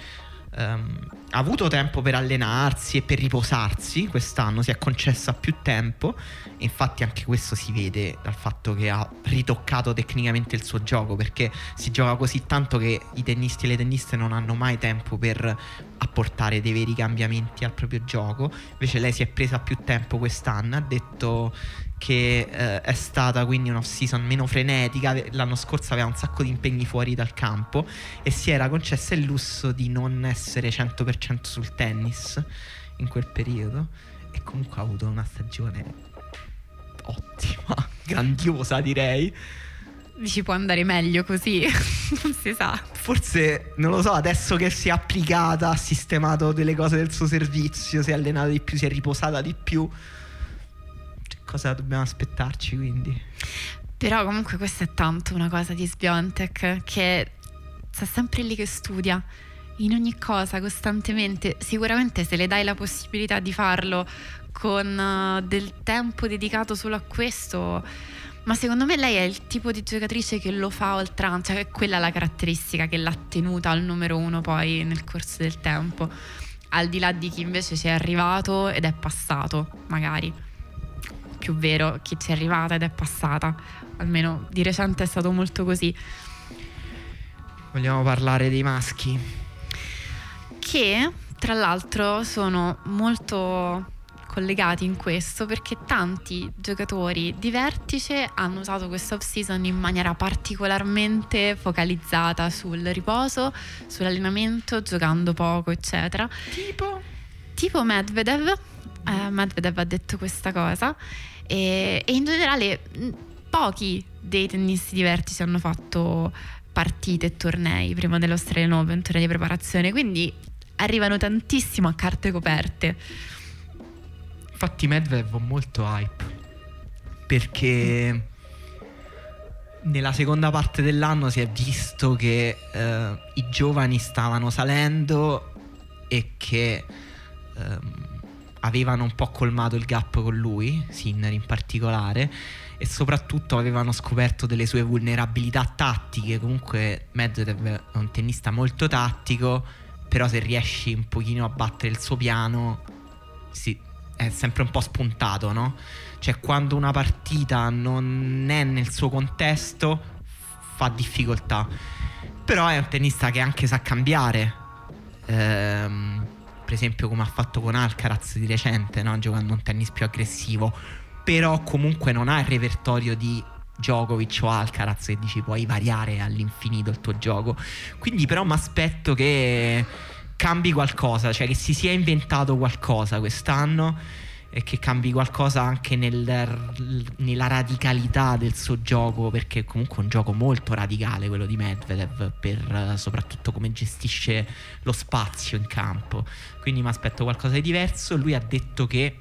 ehm, ha avuto tempo per allenarsi e per riposarsi, quest'anno si è concessa più tempo, infatti anche questo si vede dal fatto che ha ritoccato tecnicamente il suo gioco, perché si gioca così tanto che i tennisti e le tenniste non hanno mai tempo per apportare dei veri cambiamenti al proprio gioco. Invece lei si è presa più tempo quest'anno, ha detto che eh, è stata quindi una off-season meno frenetica, l'anno scorso aveva un sacco di impegni fuori dal campo e si era concessa il lusso di non essere cento per cento sul tennis in quel periodo, e comunque ha avuto una stagione ottima, grandiosa direi. Ci può andare meglio così, non si sa. Forse, non lo so, adesso che si è applicata, ha sistemato delle cose del suo servizio, si è allenata di più, si è riposata di più. Cosa dobbiamo aspettarci quindi? Però comunque questa è tanto una cosa di Świątek, che sta sempre lì che studia, in ogni cosa, costantemente. Sicuramente se le dai la possibilità di farlo con del tempo dedicato solo a questo... Ma secondo me lei è il tipo di giocatrice che lo fa oltranza, cioè quella è la caratteristica che l'ha tenuta al numero uno poi nel corso del tempo, al di là di chi invece ci è arrivato ed è passato, magari più vero chi ci è arrivata ed è passata, almeno di recente è stato molto così. Vogliamo parlare dei maschi, che tra l'altro sono molto collegati in questo, perché tanti giocatori di vertice hanno usato questa off-season in maniera particolarmente focalizzata sul riposo, sull'allenamento, giocando poco, eccetera. Tipo? Tipo Medvedev. Eh, Medvedev ha detto questa cosa e, e in generale pochi dei tennisti di vertice hanno fatto partite e tornei prima dell'Australian Open, tornei di preparazione, quindi arrivano tantissimo a carte coperte. Infatti Medvedev ho molto hype, perché nella seconda parte dell'anno si è visto che eh, i giovani stavano salendo e che eh, avevano un po' colmato il gap con lui, Sinner in particolare, e soprattutto avevano scoperto delle sue vulnerabilità tattiche. Comunque Medvedev è un tennista molto tattico, però se riesci un pochino a battere il suo piano si... è sempre un po' spuntato, no? Cioè quando una partita non è nel suo contesto fa difficoltà. Però è un tennista che anche sa cambiare, ehm, per esempio come ha fatto con Alcaraz di recente, no? Giocando un tennis più aggressivo. Però comunque non ha il repertorio di Djokovic o Alcaraz e dici puoi variare all'infinito il tuo gioco. Quindi però mi aspetto che cambi qualcosa, cioè che si sia inventato qualcosa quest'anno e che cambi qualcosa anche nel, nella radicalità del suo gioco, perché è comunque un gioco molto radicale quello di Medvedev, per soprattutto come gestisce lo spazio in campo. Quindi mi aspetto qualcosa di diverso. Lui ha detto che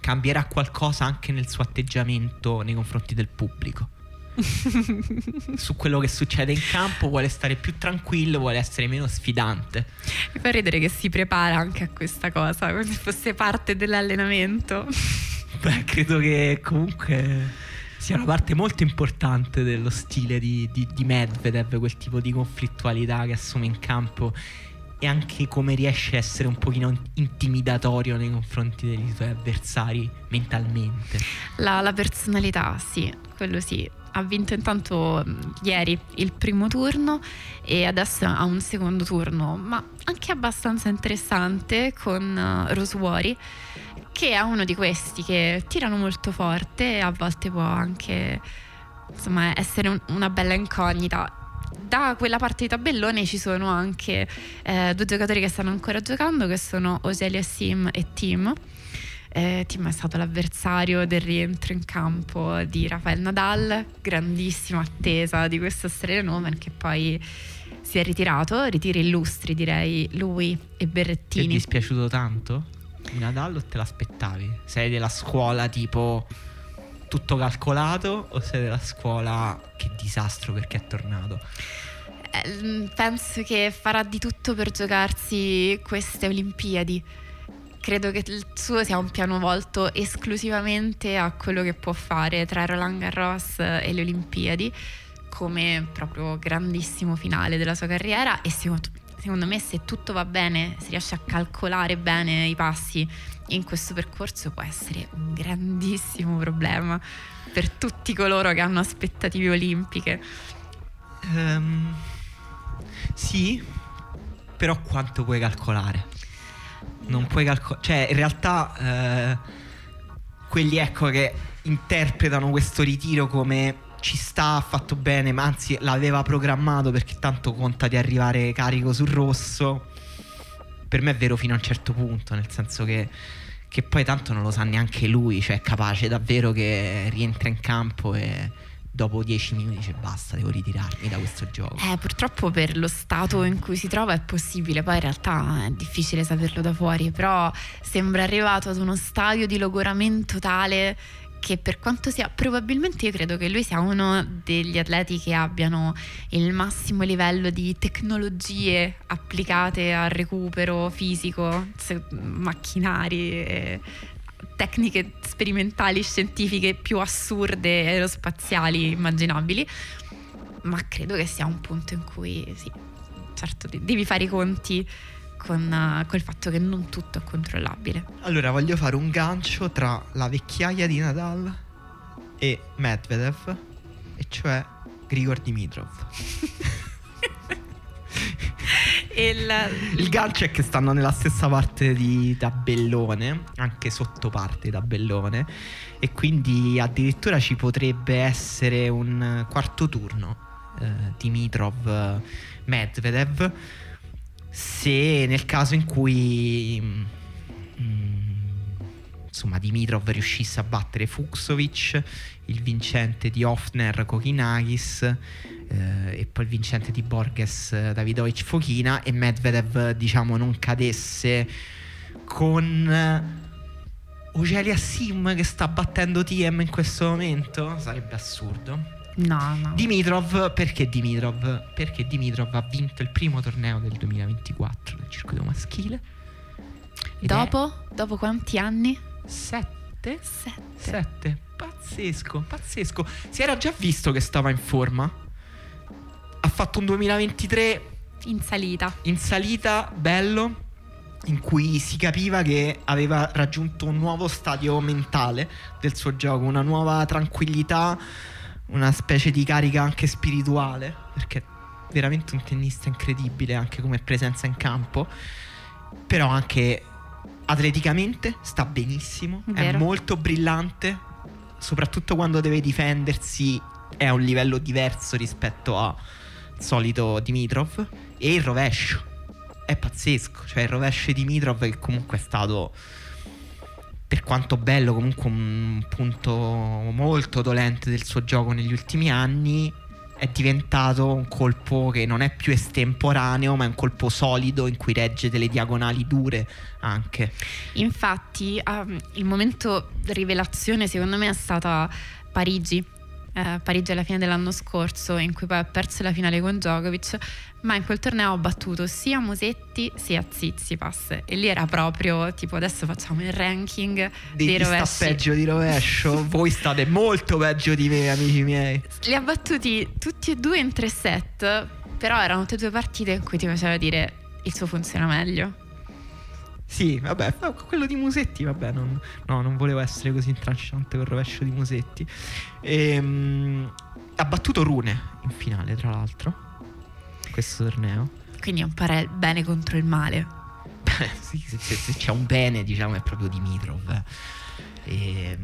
cambierà qualcosa anche nel suo atteggiamento nei confronti del pubblico. Su quello che succede in campo vuole stare più tranquillo, vuole essere meno sfidante. Mi fa ridere che si prepara anche a questa cosa come se fosse parte dell'allenamento. Beh, credo che comunque sia una parte molto importante dello stile di, di, di Medvedev, quel tipo di conflittualità che assume in campo e anche come riesce a essere un pochino intimidatorio nei confronti degli suoi avversari mentalmente. La, la personalità, sì, quello sì. Ha vinto intanto ieri il primo turno e adesso ha un secondo turno, ma anche abbastanza interessante, con Rosuori, che è uno di questi che tirano molto forte e a volte può anche, insomma, essere un, una bella incognita. Da quella parte di tabellone ci sono anche eh, due giocatori che stanno ancora giocando, che sono Oselia Sim e Tim. Eh, Tim è stato l'avversario del rientro in campo di Rafael Nadal, grandissima attesa di questo Australian Open, che poi si è ritirato, ritiri illustri direi, lui e Berrettini. Ti è dispiaciuto tanto di Nadal o te l'aspettavi? Sei della scuola tipo tutto calcolato o sei della scuola che disastro perché è tornato? Eh, penso che farà di tutto per giocarsi queste Olimpiadi. Credo che il suo sia un piano volto esclusivamente a quello che può fare tra Roland Garros e le Olimpiadi, come proprio grandissimo finale della sua carriera, e secondo, secondo me se tutto va bene, se riesce a calcolare bene i passi in questo percorso, può essere un grandissimo problema per tutti coloro che hanno aspettative olimpiche. Um, sì, però quanto puoi calcolare? Non puoi calcolare, cioè in realtà eh, quelli ecco che interpretano questo ritiro come ci sta, ha fatto bene, ma anzi l'aveva programmato perché tanto conta di arrivare carico sul rosso. Per me è vero fino a un certo punto, nel senso che, che poi tanto non lo sa neanche lui, cioè è capace davvero che rientra in campo e dopo dieci minuti dice basta, devo ritirarmi da questo gioco. Eh, purtroppo per lo stato in cui si trova è possibile, poi in realtà è difficile saperlo da fuori, però sembra arrivato ad uno stadio di logoramento tale che per quanto sia, probabilmente io credo che lui sia uno degli atleti che abbiano il massimo livello di tecnologie applicate al recupero fisico, macchinari, eh, tecniche sperimentali, scientifiche più assurde, aerospaziali immaginabili, ma credo che sia un punto in cui sì, certo devi fare i conti con col fatto che non tutto è controllabile. Allora voglio fare un gancio tra la vecchiaia di Nadal e Medvedev, e cioè Grigor Dimitrov. Il... il gancio è che stanno nella stessa parte di tabellone, anche sotto parte tabellone, e quindi addirittura ci potrebbe essere un quarto turno eh, Dimitrov Medvedev se nel caso in cui mh, insomma Dimitrov riuscisse a battere Fucsovic, il vincente di Hofner Kokinakis eh, e poi il vincente di Borges Davidovic Fokina, e Medvedev diciamo non cadesse con Ocelia Sim che sta battendo T M in questo momento, sarebbe assurdo. No, no. Dimitrov, perché Dimitrov? Perché Dimitrov ha vinto il primo torneo del duemilaventiquattro nel circuito maschile. Dopo? È... Dopo quanti anni? Sette. Sette. Sette. Pazzesco, pazzesco. Si era già visto che stava in forma. Ha fatto un duemilaventitré in salita. In salita, bello, in cui si capiva che aveva raggiunto un nuovo stadio mentale del suo gioco, una nuova tranquillità, una specie di carica anche spirituale, perché è veramente un tennista incredibile anche come presenza in campo, però anche atleticamente sta benissimo. Vero. È molto brillante, soprattutto quando deve difendersi è a un livello diverso rispetto al solito Dimitrov. E il rovescio è pazzesco, cioè il rovescio di Dimitrov che comunque è stato, per quanto bello, comunque un punto molto dolente del suo gioco negli ultimi anni, è diventato un colpo che non è più estemporaneo, ma è un colpo solido in cui regge delle diagonali dure anche. Infatti um, il momento rivelazione secondo me è stata Parigi, eh, Parigi alla fine dell'anno scorso, in cui poi ha perso la finale con Djokovic, ma in quel torneo ho battuto sia Musetti sia Tsitsipas, e lì era proprio tipo adesso facciamo il ranking dei, dei rovesci. Sta peggio di rovescio. Voi state molto peggio di me, amici miei. Li ha battuti tutti e due in tre set, però erano tutte due partite in cui ti faceva dire il suo funziona meglio. Sì, vabbè, quello di Musetti, vabbè, non, no, non volevo essere così intranciante col rovescio di Musetti. Ehm, ha battuto Rune in finale, tra l'altro, questo torneo. Quindi è un pari bene contro il male. Beh, sì, se, se, se c'è un bene, diciamo, è proprio Dimitrov. E,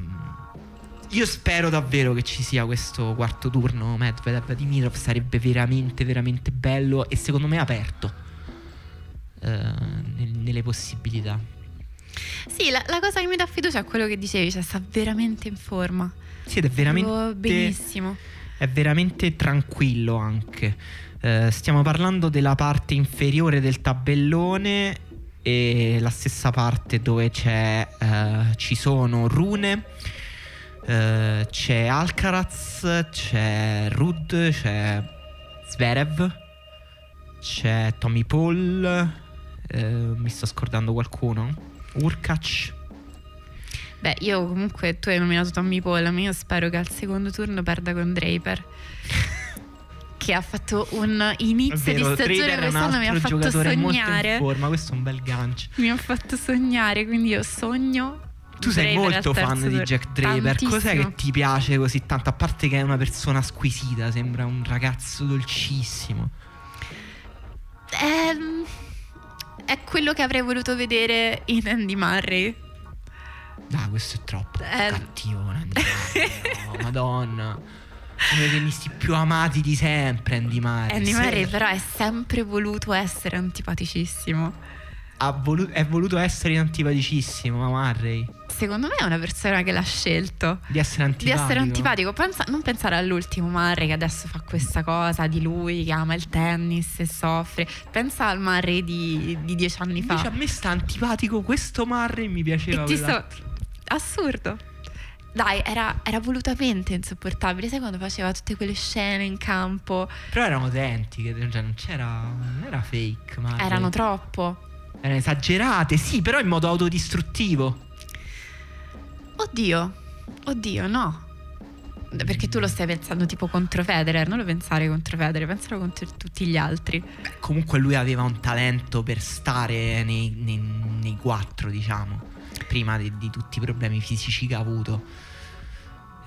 io spero davvero che ci sia questo quarto turno Medvedev Dimitrov, sarebbe veramente veramente bello e secondo me aperto eh, nel, nelle possibilità. Sì, la, la cosa che mi dà fiducia è quello che dicevi, cioè sta veramente in forma. Sì, ed è veramente oh, benissimo. È veramente tranquillo anche. Uh, stiamo parlando della parte inferiore del tabellone, e la stessa parte dove c'è uh, ci sono Rune, uh, c'è Alcaraz, c'è Ruud, c'è Zverev, c'è Tommy Paul, uh, mi sto scordando qualcuno, Urkac. Beh, io comunque, tu hai nominato Tommy Paul, ma io spero che al secondo turno perda con Draper che ha fatto un inizio vero, di stagione quest'anno, mi ha fatto sognare. Forma, questo è un bel gancio. Mi ha fatto sognare, quindi io sogno. Tu sei Draper molto fan di Jack Draper. Tantissimo. Cos'è che ti piace così tanto? A parte che è una persona squisita, sembra un ragazzo dolcissimo. È, è quello che avrei voluto vedere in Andy Murray. Ah, questo è troppo è... cattivo, Andy Murray. Oh, Madonna. Uno dei misti più amati di sempre, Andy Murray. Andy Murray, sì. Però è sempre voluto essere antipaticissimo. Ha volu- è voluto essere antipaticissimo, Murray. Secondo me è una persona che l'ha scelto di essere antipatico. Di essere antipatico. Pensa- non pensare all'ultimo Murray che adesso fa questa cosa di lui che ama il tennis e soffre. Pensa al Murray di, di dieci anni Invece fa. A me sta antipatico questo Murray, mi piaceva. E so- assurdo. Dai, era, era volutamente insopportabile, sai quando faceva tutte quelle scene in campo? Però erano autentiche, cioè non c'era, non era fake, ma erano troppo. Erano esagerate, sì, però in modo autodistruttivo. Oddio, oddio, no. Perché tu lo stai pensando tipo contro Federer, non lo pensare contro Federer, pensalo contro tutti gli altri. Beh, comunque lui aveva un talento per stare nei, nei, nei quattro, diciamo. Prima di, di tutti i problemi fisici che ha avuto,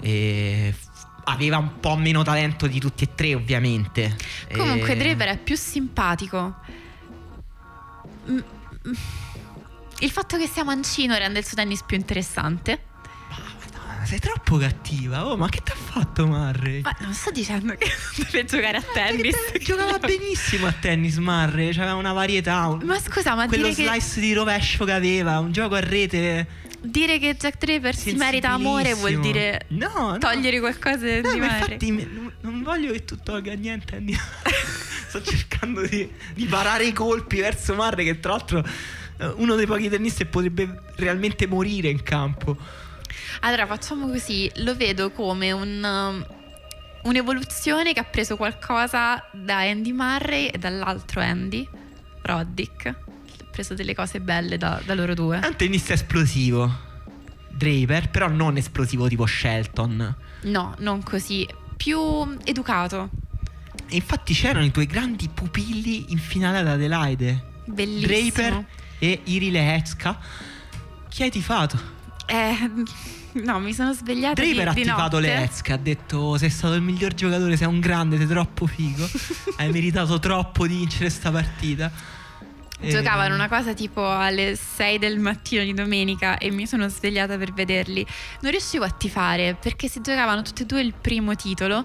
e f- aveva un po' meno talento di tutti e tre, ovviamente. Comunque e... Draper è più simpatico. Il fatto che sia mancino rende il suo tennis più interessante. Ma Madonna, sei troppo cattiva. Oh, ma che t'ha fatto Murray? Ma non sto dicendo che non deve giocare a tennis. Giocava benissimo a tennis Murray, c'aveva una varietà. Un... Ma scusa, ma quello dire slice che... di rovescio che aveva, un gioco a rete. Dire che Jack Draper si merita amore vuol dire no, no. togliere qualcosa no, di Murray. Infatti me, non voglio che tu tolga niente. Sto cercando di, di parare i colpi verso Murray, che tra l'altro uno dei pochi tennisti potrebbe realmente morire in campo. Allora facciamo così, lo vedo come un, um, un'evoluzione che ha preso qualcosa da Andy Murray e dall'altro Andy, Roddick. Ha preso delle cose belle da, da loro due. È un tennista esplosivo Draper, però non esplosivo tipo Shelton. No, non così, più educato. E infatti c'erano i tuoi grandi pupilli in finale ad Adelaide. Bellissimo. Draper e Iri Lehecka. Chi hai tifato? Eh, no, mi sono svegliata Draper di, di notte. Draper ha tifato Lehecka, ha detto sei stato il miglior giocatore, sei un grande, sei troppo figo. Hai meritato troppo di vincere sta partita. Giocavano eh. una cosa tipo alle sei del mattino di domenica e mi sono svegliata per vederli. Non riuscivo a tifare perché si giocavano tutti e due il primo titolo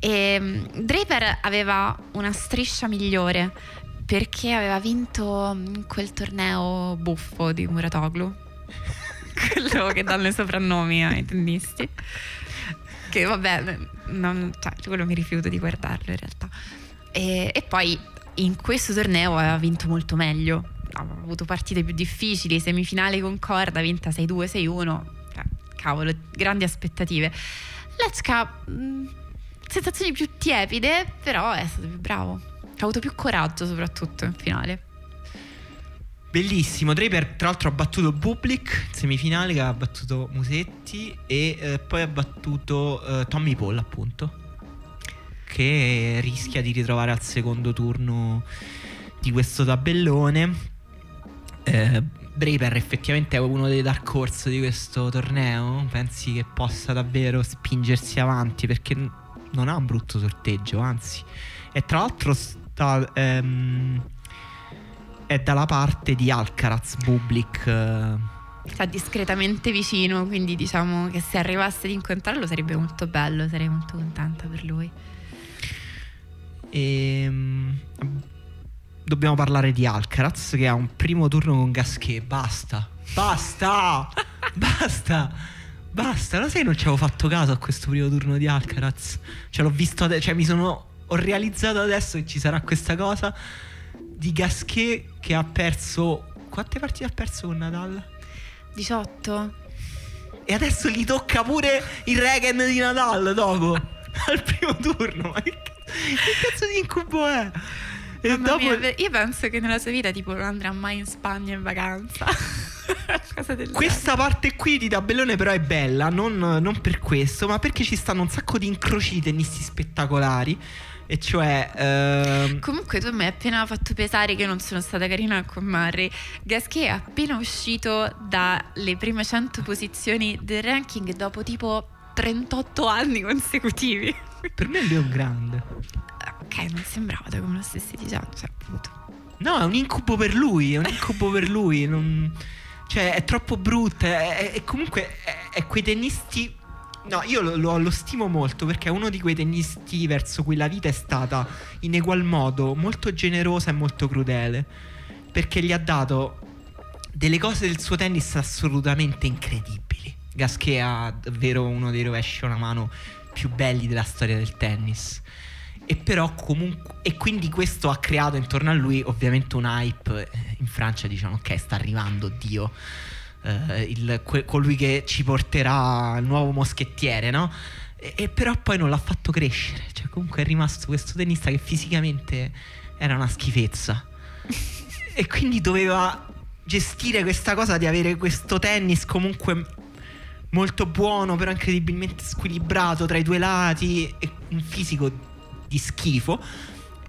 e Draper aveva una striscia migliore perché aveva vinto quel torneo buffo di Muratoglu. Quello che danno i soprannomi ai tennisti. Che vabbè, non, cioè, quello mi rifiuto di guardarlo in realtà. E, e poi in questo torneo aveva vinto molto meglio. Aveva avuto partite più difficili, semifinale con corda, vinta sei due, sei uno. Cioè, cavolo, grandi aspettative. Lehecka, sensazioni più tiepide, però è stato più bravo. Ha avuto più coraggio soprattutto in finale. Bellissimo, Draper tra l'altro ha battuto Bublik in semifinale, che ha battuto Musetti e eh, poi ha battuto eh, Tommy Paul, appunto, che rischia di ritrovare al secondo turno di questo tabellone. eh, Draper effettivamente è uno dei dark horse di questo torneo, pensi che possa davvero spingersi avanti perché non ha un brutto sorteggio, anzi, e tra l'altro sta... Ehm, è dalla parte di Alcaraz. Bublik eh. sta discretamente vicino, quindi diciamo che se arrivasse ad incontrarlo sarebbe molto bello, sarei molto contenta per lui. E, dobbiamo parlare di Alcaraz che ha un primo turno con Gasquet. Basta, basta, basta, basta. Lo sai, non ci avevo fatto caso a questo primo turno di Alcaraz. Cioè l'ho visto, cioè mi sono ho realizzato adesso che ci sarà questa cosa di Gasquet che ha perso. Quante partite ha perso con Nadal? diciotto. E adesso gli tocca pure il Regen di Nadal dopo al primo turno. Ma che cazzo di incubo è? E dopo... mia, io penso che nella sua vita tipo non andrà mai in Spagna in vacanza. Questa parte qui di tabellone però è bella, non, non per questo, ma perché ci stanno un sacco di incroci tennisti spettacolari. E cioè ehm... comunque tu mi hai appena fatto pesare che non sono stata carina con Murray. Gasquet è appena uscito dalle prime cento posizioni del ranking dopo tipo trentotto anni consecutivi. Per me lui è un grande. Ok, non sembrava da come lo stessi dicendo, cioè, appunto. No, è un incubo per lui, è un incubo per lui, non... cioè è troppo brutta. È, è comunque è, è quei tennisti. No, io lo, lo, lo stimo molto perché è uno di quei tennisti verso cui la vita è stata in egual modo molto generosa e molto crudele, perché gli ha dato delle cose del suo tennis assolutamente incredibili. Gasquet ha davvero uno dei rovesci a una mano più belli della storia del tennis. E però comunque, e quindi questo ha creato intorno a lui ovviamente un hype. In Francia diciamo ok, sta arrivando Dio, Uh, il, que, colui che ci porterà il nuovo moschettiere, no? E, e però poi non l'ha fatto crescere, cioè comunque è rimasto questo tennista che fisicamente era una schifezza e quindi doveva gestire questa cosa di avere questo tennis comunque molto buono però incredibilmente squilibrato tra i due lati e un fisico di schifo,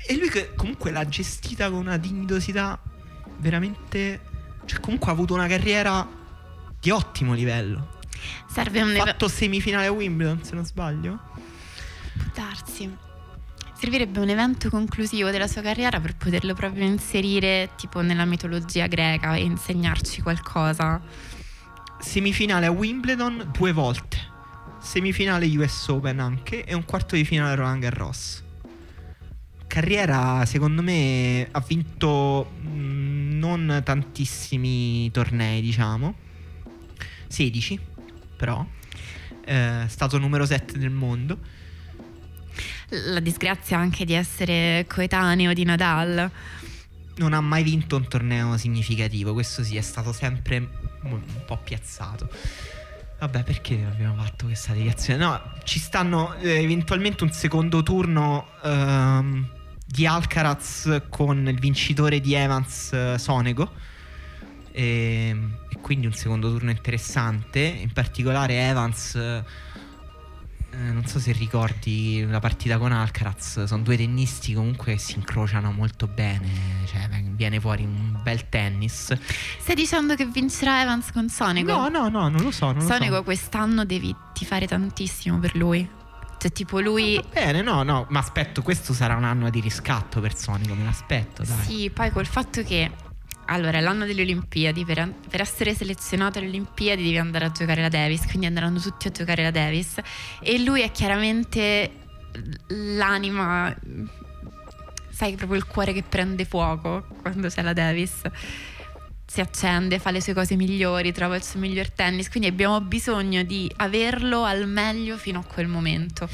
e lui che comunque l'ha gestita con una dignitosità veramente, cioè comunque ha avuto una carriera di ottimo livello. Serve un livello. Fatto semifinale a Wimbledon, se non sbaglio. Può darsi. Servirebbe un evento conclusivo della sua carriera per poterlo proprio inserire tipo nella mitologia greca e insegnarci qualcosa. Semifinale a Wimbledon due volte, semifinale U S Open anche, e un quarto di finale a Roland Garros. Carriera, secondo me, ha vinto mh, non tantissimi tornei, diciamo sedici, però è eh, stato numero sette del mondo. La disgrazia anche di essere coetaneo di Nadal. Non ha mai vinto un torneo significativo, questo sì, è stato sempre un po' piazzato. Vabbè, perché abbiamo fatto questa dichiarazione? No, ci stanno eh, eventualmente un secondo turno ehm, di Alcaraz con il vincitore di Evans eh, Sonego. E, e quindi un secondo turno interessante. In particolare Evans eh, non so se ricordi la partita con Alcaraz, sono due tennisti comunque che si incrociano molto bene, cioè viene fuori un bel tennis. Stai dicendo che vincerà Evans con Sonego? No, no, no, non lo so, non Sonego lo so. Quest'anno devi tifare tantissimo per lui. Cioè tipo lui... Va bene, no, no, ma aspetto, questo sarà un anno di riscatto per Sonego, me l'aspetto, dai. Sì, poi col fatto che allora, l'anno delle Olimpiadi, per, per essere selezionato alle Olimpiadi devi andare a giocare la Davis, quindi andranno tutti a giocare la Davis. E lui è chiaramente l'anima, sai, proprio il cuore che prende fuoco quando c'è la Davis. Si accende, fa le sue cose migliori, trova il suo miglior tennis. Quindi abbiamo bisogno di averlo al meglio fino a quel momento.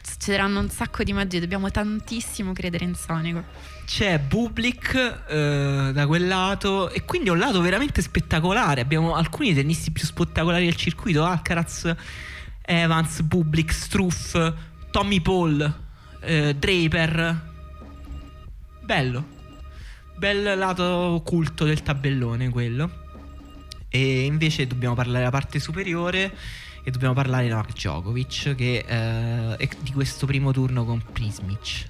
Succederanno un sacco di magie, dobbiamo tantissimo credere in Sonego. C'è Bublik eh, da quel lato, e quindi è un lato veramente spettacolare. Abbiamo alcuni dei tennisti più spettacolari del circuito: Alcaraz, Evans, Bublik, Struff, Tommy Paul, eh, Draper. Bello, bel lato occulto del tabellone quello. E invece dobbiamo parlare della parte superiore e dobbiamo parlare di Novak Djokovic, che eh, è di questo primo turno con Prismic.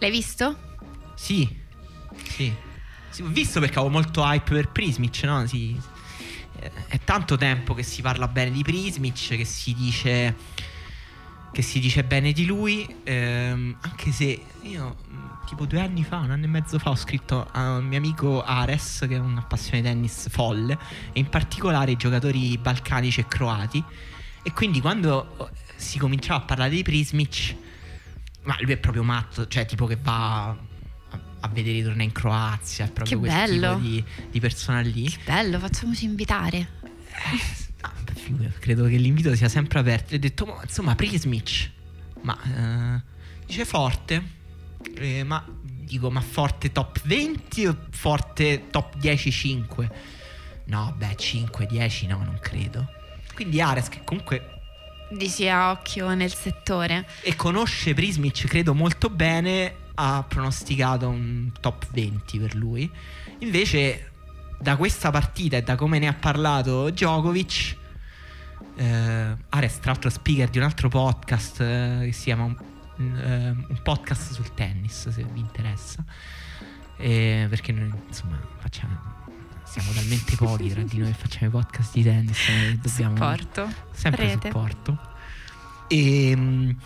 L'hai visto? Sì, sì, sì, ho visto perché avevo molto hype per Prismic, no? Sì. È tanto tempo che si parla bene di Prismic, che si dice, che si dice bene di lui, ehm, anche se io tipo due anni fa, un anno e mezzo fa ho scritto a un mio amico Ares, che è una passione di tennis folle, e in particolare i giocatori balcanici e croati, e quindi quando si cominciava a parlare di Prismic, ma lui è proprio matto, cioè tipo che va a vedere i tornei in Croazia, è proprio quel tipo di, di persona lì. Che bello, facciamoci invitare. Eh, no, credo che l'invito sia sempre aperto. E ho detto, ma, insomma, Prismic, ma eh, dice forte, eh, ma dico, ma forte top venti o forte top dieci cinque? No, beh, cinque dieci no, non credo. Quindi Ares, che comunque dici a occhio nel settore e conosce Prismic, credo molto bene, ha pronosticato un top venti per lui. Invece da questa partita e da come ne ha parlato Djokovic, eh, Ares tra l'altro speaker di un altro podcast eh, che si chiama un, eh, un podcast sul tennis, se vi interessa, eh, perché noi insomma facciamo, siamo talmente pochi tra di noi che facciamo i podcast di tennis, eh, dobbiamo supporto, sempre rete, supporto. E mh,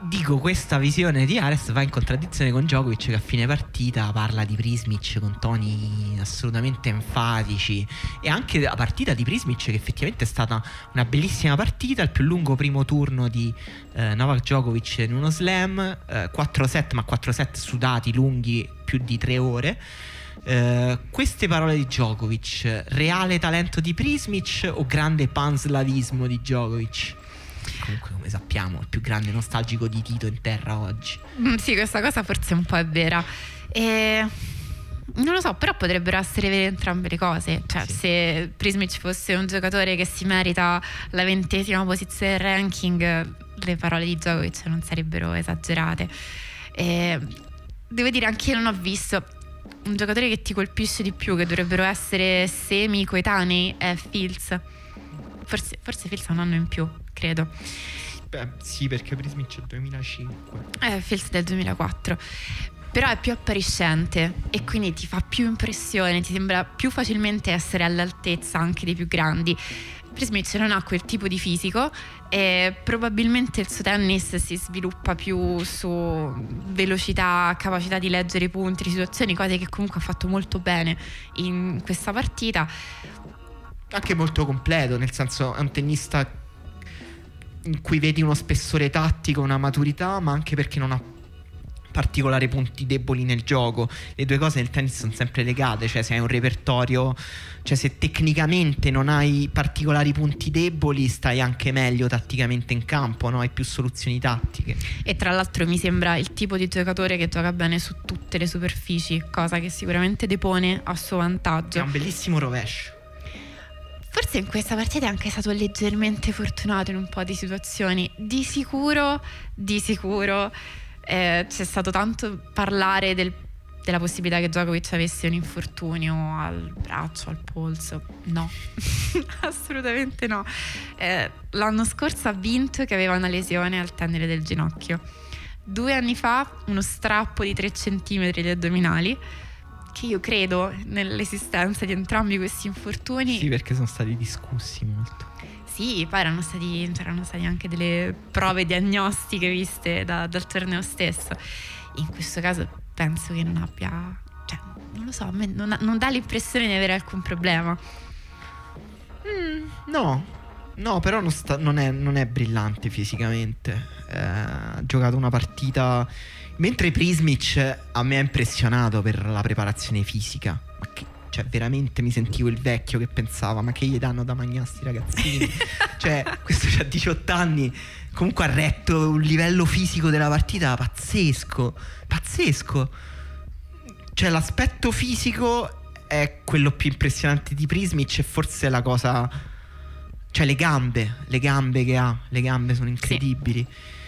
dico, questa visione di Ares va in contraddizione con Djokovic, che a fine partita parla di Prismic con toni assolutamente enfatici, e anche la partita di Prismic, che effettivamente è stata una bellissima partita, il più lungo primo turno di eh, Novak Djokovic in uno slam, eh, quattro set, ma quattro set sudati, lunghi, più di tre ore. Uh, queste parole di Djokovic, reale talento di Prismic o grande panslavismo di Djokovic? Comunque, come sappiamo, il più grande nostalgico di Tito in terra oggi. Mm, sì, questa cosa forse un po' è vera. E... non lo so, però potrebbero essere vere entrambe le cose. Cioè, sì, se Prismic fosse un giocatore che si merita la ventesima posizione del ranking, le parole di Djokovic non sarebbero esagerate. E... devo dire, anche io non ho visto... un giocatore che ti colpisce di più, che dovrebbero essere semi coetanei, è Fils. Forse, forse Fils ha un anno in più, credo. Beh, sì, perché Prismic è il duemilacinque. Eh, Fils del duemilaquattro. Però è più appariscente e quindi ti fa più impressione, ti sembra più facilmente essere all'altezza anche dei più grandi. Prismic non ha quel tipo di fisico e probabilmente il suo tennis si sviluppa più su velocità, capacità di leggere i punti, le situazioni, cose che comunque ha fatto molto bene in questa partita. Anche molto completo, nel senso è un tennista in cui vedi uno spessore tattico, una maturità, ma anche perché non ha particolari punti deboli nel gioco. Le due cose nel tennis sono sempre legate, cioè se hai un repertorio, cioè se tecnicamente non hai particolari punti deboli stai anche meglio tatticamente in campo, no? Hai più soluzioni tattiche. E tra l'altro mi sembra il tipo di giocatore che gioca bene su tutte le superfici, cosa che sicuramente depone a suo vantaggio. È un bellissimo rovescio. Forse in questa partita è anche stato leggermente fortunato in un po' di situazioni. Di sicuro, di sicuro Eh, c'è stato tanto parlare del, della possibilità che Djokovic avesse un infortunio al braccio, al polso. No, assolutamente no. Eh, l'anno scorso ha vinto che aveva una lesione al tendine del ginocchio. Due anni fa uno strappo di tre centimetri agli addominali, che io credo nell'esistenza di entrambi questi infortuni. Sì, perché sono stati discussi molto. Sì, poi erano stati, c'erano stati anche delle prove diagnostiche viste da, dal torneo stesso. In questo caso penso che non abbia, cioè, non lo so, a me non, non dà l'impressione di avere alcun problema. Mm, no, no, però non, sta, non, è, non è brillante fisicamente. Eh, ha giocato una partita, mentre Prismic a me ha impressionato per la preparazione fisica. Ma che... cioè veramente mi sentivo il vecchio che pensava, ma che gli danno da mangiare sti ragazzini? Cioè questo c'ha diciotto anni, comunque ha retto un livello fisico della partita pazzesco, pazzesco. Cioè l'aspetto fisico è quello più impressionante di Prismic e forse la cosa, cioè le gambe, le gambe che ha, le gambe sono incredibili. Sì.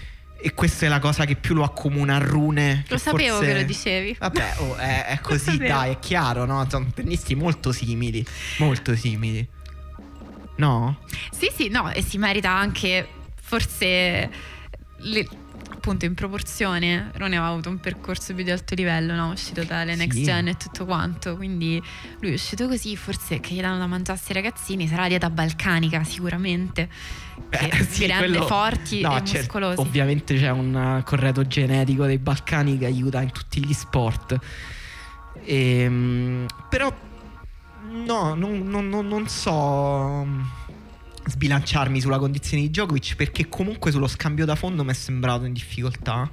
E questa è la cosa che più lo accomuna a Rune. Lo sapevo forse... che lo dicevi. Vabbè, oh, è, è così, dai, è chiaro, no? Sono tennisti molto simili, molto simili. No? Sì, sì, no, e si merita anche forse le... appunto in proporzione. Rune aveva avuto un percorso più di alto livello, no? Uscito dalle Next sì. Gen e tutto quanto, quindi lui è uscito così, forse che gli danno da mangiare ai ragazzini, sarà la dieta balcanica sicuramente. Beh, che sì, rende quello... forti no, e muscolosi. Ovviamente c'è un corredo genetico dei Balcani che aiuta in tutti gli sport. Ehm, però no, non, non, non so sbilanciarmi sulla condizione di Djokovic, perché comunque sullo scambio da fondo mi è sembrato in difficoltà.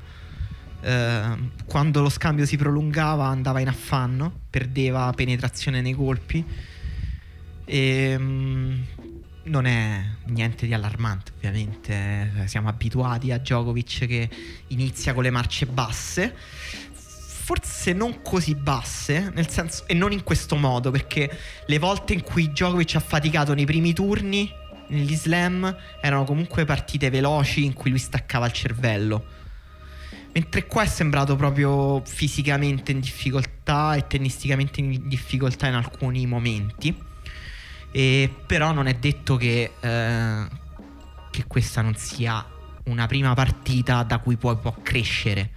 Ehm, quando lo scambio si prolungava andava in affanno, perdeva penetrazione nei colpi. Ehm, Non è niente di allarmante, ovviamente siamo abituati a Djokovic che inizia con le marce basse, forse non così basse, nel senso, e non in questo modo, perché le volte in cui Djokovic ha faticato nei primi turni negli slam erano comunque partite veloci in cui lui staccava il cervello. mentre qua è sembrato proprio fisicamente in difficoltà e tennisticamente in difficoltà in alcuni momenti, e però non è detto che, eh, che questa non sia una prima partita da cui poi può crescere.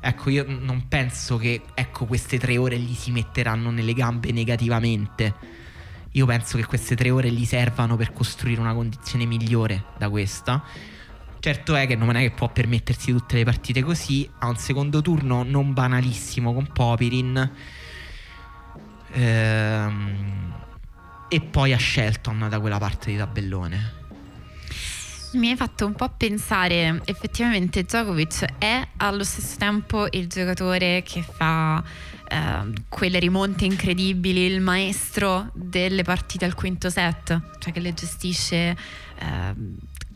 Ecco, io non penso che, ecco, queste tre ore gli si metteranno nelle gambe negativamente. Io penso che queste tre ore gli servano per costruire una condizione migliore da questa. Certo è che non è che può permettersi tutte le partite così. Ha un secondo turno non banalissimo con Popirin, ehm, e poi a Shelton da quella parte di tabellone. Mi hai fatto un po' pensare, effettivamente Djokovic è allo stesso tempo il giocatore che fa eh, quelle rimonte incredibili, il maestro delle partite al quinto set, cioè che le gestisce eh,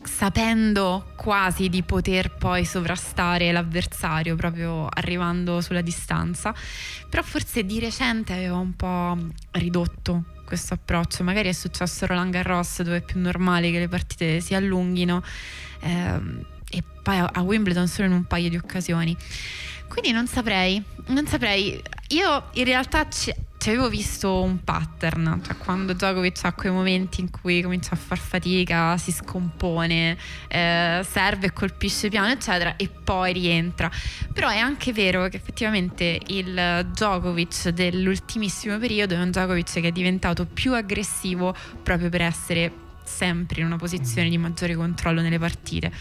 sapendo quasi di poter poi sovrastare l'avversario proprio arrivando sulla distanza, però forse di recente aveva un po' ridotto questo approccio. Magari è successo a Roland Garros, dove è più normale che le partite si allunghino, ehm, e poi a Wimbledon solo in un paio di occasioni, quindi non saprei non saprei io in realtà ci, ci avevo visto un pattern, cioè quando Djokovic ha quei momenti in cui comincia a far fatica, si scompone, eh, serve e colpisce piano eccetera, e poi rientra. Però è anche vero che effettivamente il Djokovic dell'ultimissimo periodo è un Djokovic che è diventato più aggressivo proprio per essere sempre in una posizione di maggiore controllo nelle partite,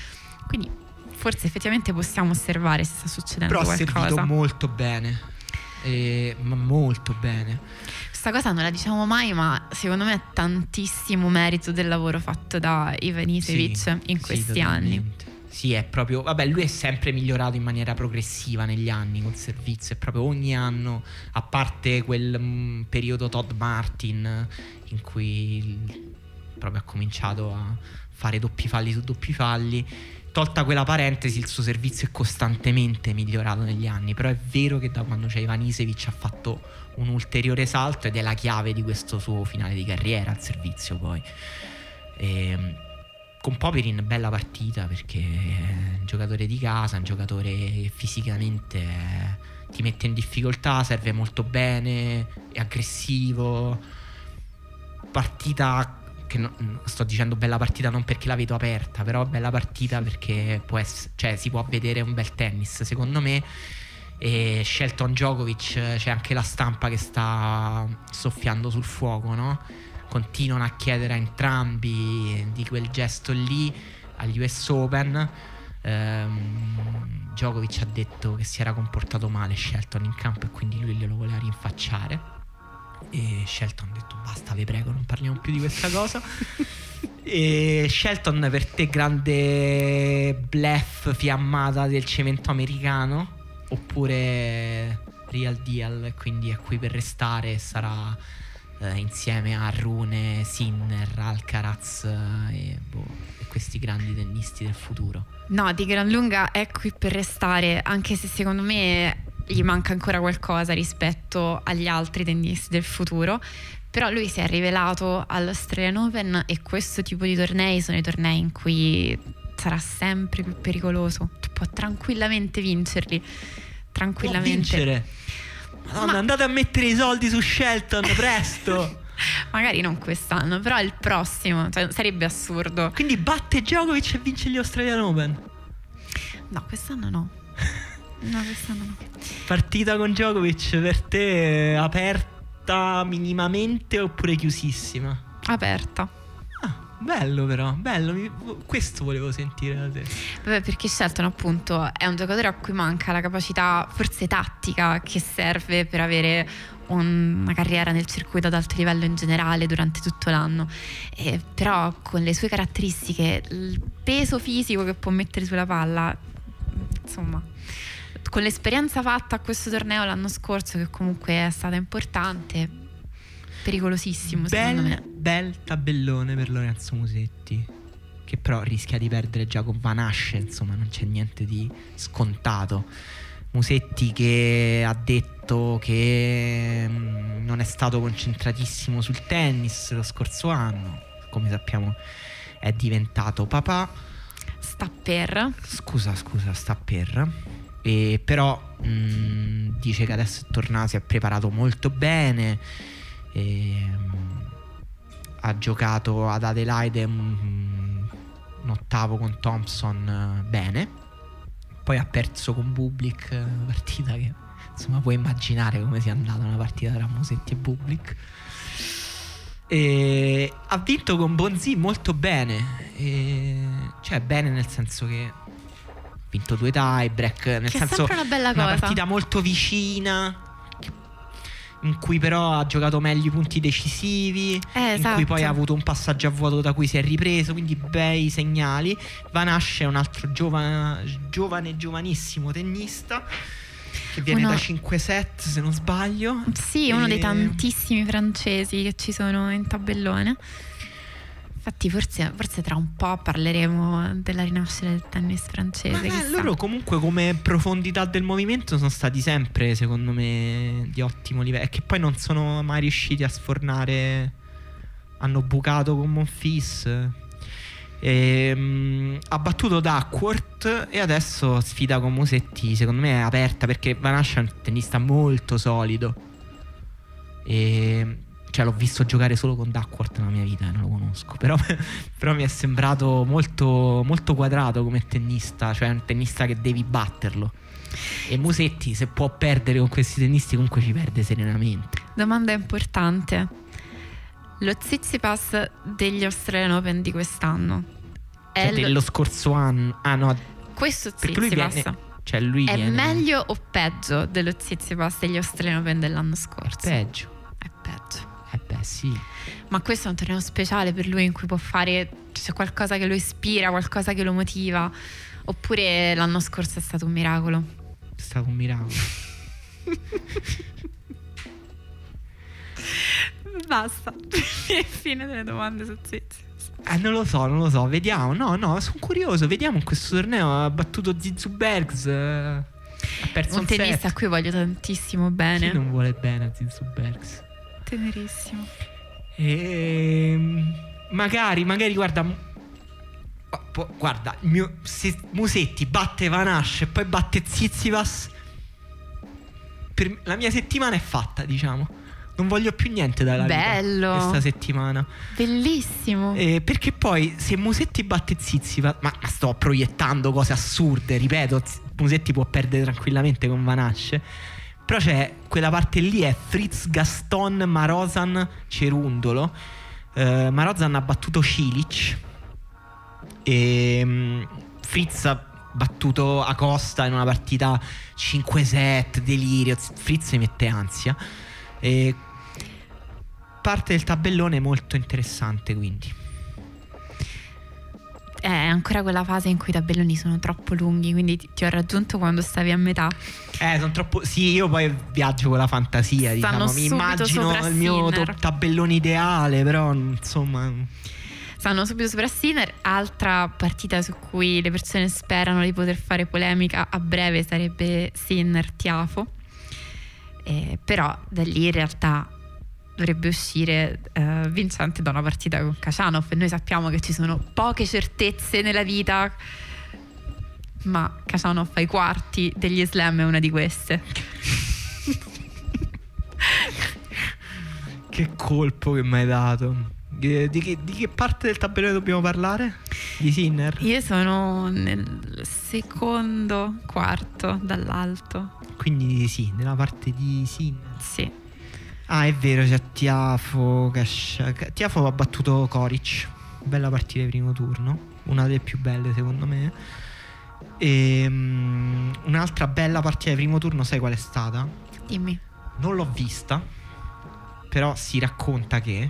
quindi forse effettivamente possiamo osservare se sta succedendo però qualcosa. Però ha servito molto bene, eh, ma molto bene. Questa cosa non la diciamo mai, ma secondo me è tantissimo merito del lavoro fatto da Ivanišević sì, in questi sì, anni. Sì, è proprio, vabbè, lui è sempre migliorato in maniera progressiva negli anni col servizio, è proprio ogni anno, a parte quel mh, periodo Todd Martin in cui proprio ha cominciato a fare doppi falli su doppi falli. Tolta quella parentesi, il suo servizio è costantemente migliorato negli anni, però è vero che da quando c'è Ivanišević ha fatto un ulteriore salto ed è la chiave di questo suo finale di carriera, il servizio poi. E con Popirin bella partita, perché è un giocatore di casa, un giocatore che fisicamente è, ti mette in difficoltà, serve molto bene, è aggressivo. Partita... Che non, sto dicendo bella partita non perché la vedo aperta, però bella partita perché può essere, cioè, si può vedere un bel tennis secondo me. E Shelton Djokovic, c'è anche la stampa che sta soffiando sul fuoco, no? Continuano a chiedere a entrambi di quel gesto lì agli U S Open. ehm, Djokovic ha detto che si era comportato male Shelton in campo e quindi lui glielo voleva rinfacciare, e Shelton ha detto basta, vi prego, non parliamo più di questa cosa. E Shelton, per te grande bluff fiammata del cemento americano oppure real deal, quindi è qui per restare, sarà eh, insieme a Rune, Sinner, Alcaraz e, boh, e questi grandi tennisti del futuro? No, di gran lunga è qui per restare, anche se secondo me gli manca ancora qualcosa rispetto agli altri tennisti del futuro. Però lui si è rivelato all'Australian Open, e questo tipo di tornei sono i tornei in cui sarà sempre più pericoloso. Tu può tranquillamente vincerli, tranquillamente. Può vincere. Madonna, ma... andate a mettere i soldi su Shelton presto. Magari non quest'anno, però il prossimo, cioè, sarebbe assurdo. Quindi batte Djokovic e vince gli Australian Open? No, quest'anno no. No, quest'anno no. Partita con Djokovic per te aperta minimamente oppure chiusissima? Aperta. Ah, bello però, bello, mi... questo volevo sentire da te. Vabbè, perché Shelton appunto è un giocatore a cui manca la capacità forse tattica che serve per avere una carriera nel circuito ad alto livello in generale durante tutto l'anno, eh, però con le sue caratteristiche, il peso fisico che può mettere sulla palla, insomma, con l'esperienza fatta a questo torneo l'anno scorso, che comunque è stata importante, pericolosissimo secondo bel, me. Bel tabellone per Lorenzo Musetti, che però rischia di perdere già con Van Asche, insomma non c'è niente di scontato. Musetti che ha detto che non è stato concentratissimo sul tennis lo scorso anno, come sappiamo è diventato papà. Sta per Scusa, scusa, sta per e però mh, dice che adesso è tornato, si è preparato molto bene e, mh, ha giocato ad Adelaide mh, un ottavo con Thompson bene, poi ha perso con Bublik, una partita che insomma puoi immaginare come sia andata una partita tra Musetti e Bublik. E ha vinto con Bonzi molto bene, e cioè bene nel senso che ha vinto due tie break, nel che senso è una, bella una cosa. partita molto vicina in cui però ha giocato meglio i punti decisivi, eh, esatto. in cui poi ha avuto un passaggio a vuoto da cui si è ripreso, quindi bei segnali. Vanasce è un altro giovane, giovane giovanissimo tennista che viene uno... da cinque set se non sbaglio. Sì, e... uno dei tantissimi francesi che ci sono in tabellone. Infatti forse, forse tra un po' parleremo della rinascita del tennis francese. Ma beh, loro comunque come profondità del movimento sono stati sempre secondo me di ottimo livello, e che poi non sono mai riusciti a sfornare. Hanno bucato con Monfils, E, um, ha battuto Duckworth e adesso sfida con Musetti. Secondo me è aperta, perché Vanascia è un tennista molto solido, e cioè l'ho visto giocare solo con Duckworth nella mia vita, non lo conosco, però, però mi è sembrato molto, molto quadrato come tennista, cioè un tennista che devi batterlo. E Musetti, se può perdere con questi tennisti, comunque ci perde serenamente. Domanda importante: lo Tsitsipas degli Australian Open di quest'anno è cioè lo... dello scorso anno? Ah no, questo Tsitsipas viene... cioè lui è viene... meglio o peggio dello Tsitsipas degli Australian Open dell'anno scorso? È peggio. È peggio. Eh beh sì. Ma questo è un torneo speciale per lui in cui può fare, c'è qualcosa che lo ispira, qualcosa che lo motiva. Oppure l'anno scorso è stato un miracolo? È stato un miracolo. Basta, fine delle domande su Tsitsipas. Eh, non lo so, non lo so, vediamo. No, no, sono curioso, vediamo. In questo torneo ha battuto Zizoubergs, eh, ha perso un, un tennista set. A cui voglio tantissimo bene. Chi non vuole bene a Zizoubergs? Tenerissimo. E... magari, magari, guarda, guarda, mio... se Musetti batte Vanash e poi batte Tsitsipas, per... la mia settimana è fatta, diciamo. Non voglio più niente dalla Bello. vita questa settimana. Bellissimo. eh, Perché poi se Musetti batte Tsitsipas, ma sto proiettando cose assurde, ripeto, Musetti può perdere tranquillamente con Vanasce, però c'è quella parte lì, è Fritz, Gaston, Marozan, Cerundolo. eh, Marozan ha battuto Cilic e mh, Fritz ha battuto Acosta in una partita cinque set, delirio. Fritz mette ansia. E parte del tabellone molto interessante, quindi è ancora quella fase in cui i tabelloni sono troppo lunghi, quindi ti, ti ho raggiunto quando stavi a metà. Eh, sono troppo. Sì, io poi viaggio con la fantasia, stanno diciamo, mi immagino il mio to- tabellone ideale, però insomma stanno subito sopra Sinner. Altra partita su cui le persone sperano di poter fare polemica a breve sarebbe Sinner-Tiafo. Eh, però da lì in realtà dovrebbe uscire eh, vincente da una partita con Khachanov, e noi sappiamo che ci sono poche certezze nella vita, ma Khachanov ai quarti degli slam è una di queste. Che colpo che mi hai dato. Di che, di che parte del tabellone dobbiamo parlare? Di Sinner? Io sono nel secondo quarto dall'alto. Quindi sì, nella parte di Sinner. Sì. Ah, è vero, c'è cioè, Tiafo Cascia... Tiafo ha battuto Coric. Bella partita di primo turno, una delle più belle secondo me. E, um, un'altra bella partita di primo turno, sai qual è stata? Dimmi. Non l'ho vista, però si racconta che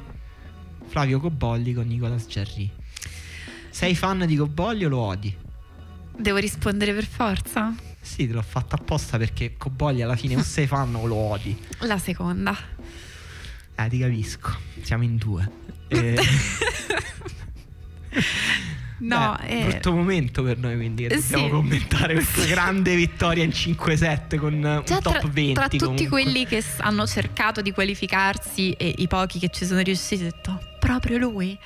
Flavio Cobolli con Nicolas Jarry. Sei fan di Cobolli o lo odi? Devo rispondere per forza? Sì, te l'ho fatta apposta, perché Cobolli alla fine o sei fan o lo odi. La seconda. Eh, ti capisco, siamo in due. Eh... no, Beh, eh... brutto momento per noi, quindi sì. Dobbiamo commentare questa grande vittoria in cinque sette con cioè, un top tra, venti tra tutti comunque. Quelli che hanno cercato di qualificarsi e i pochi che ci sono riusciti, ho detto proprio lui.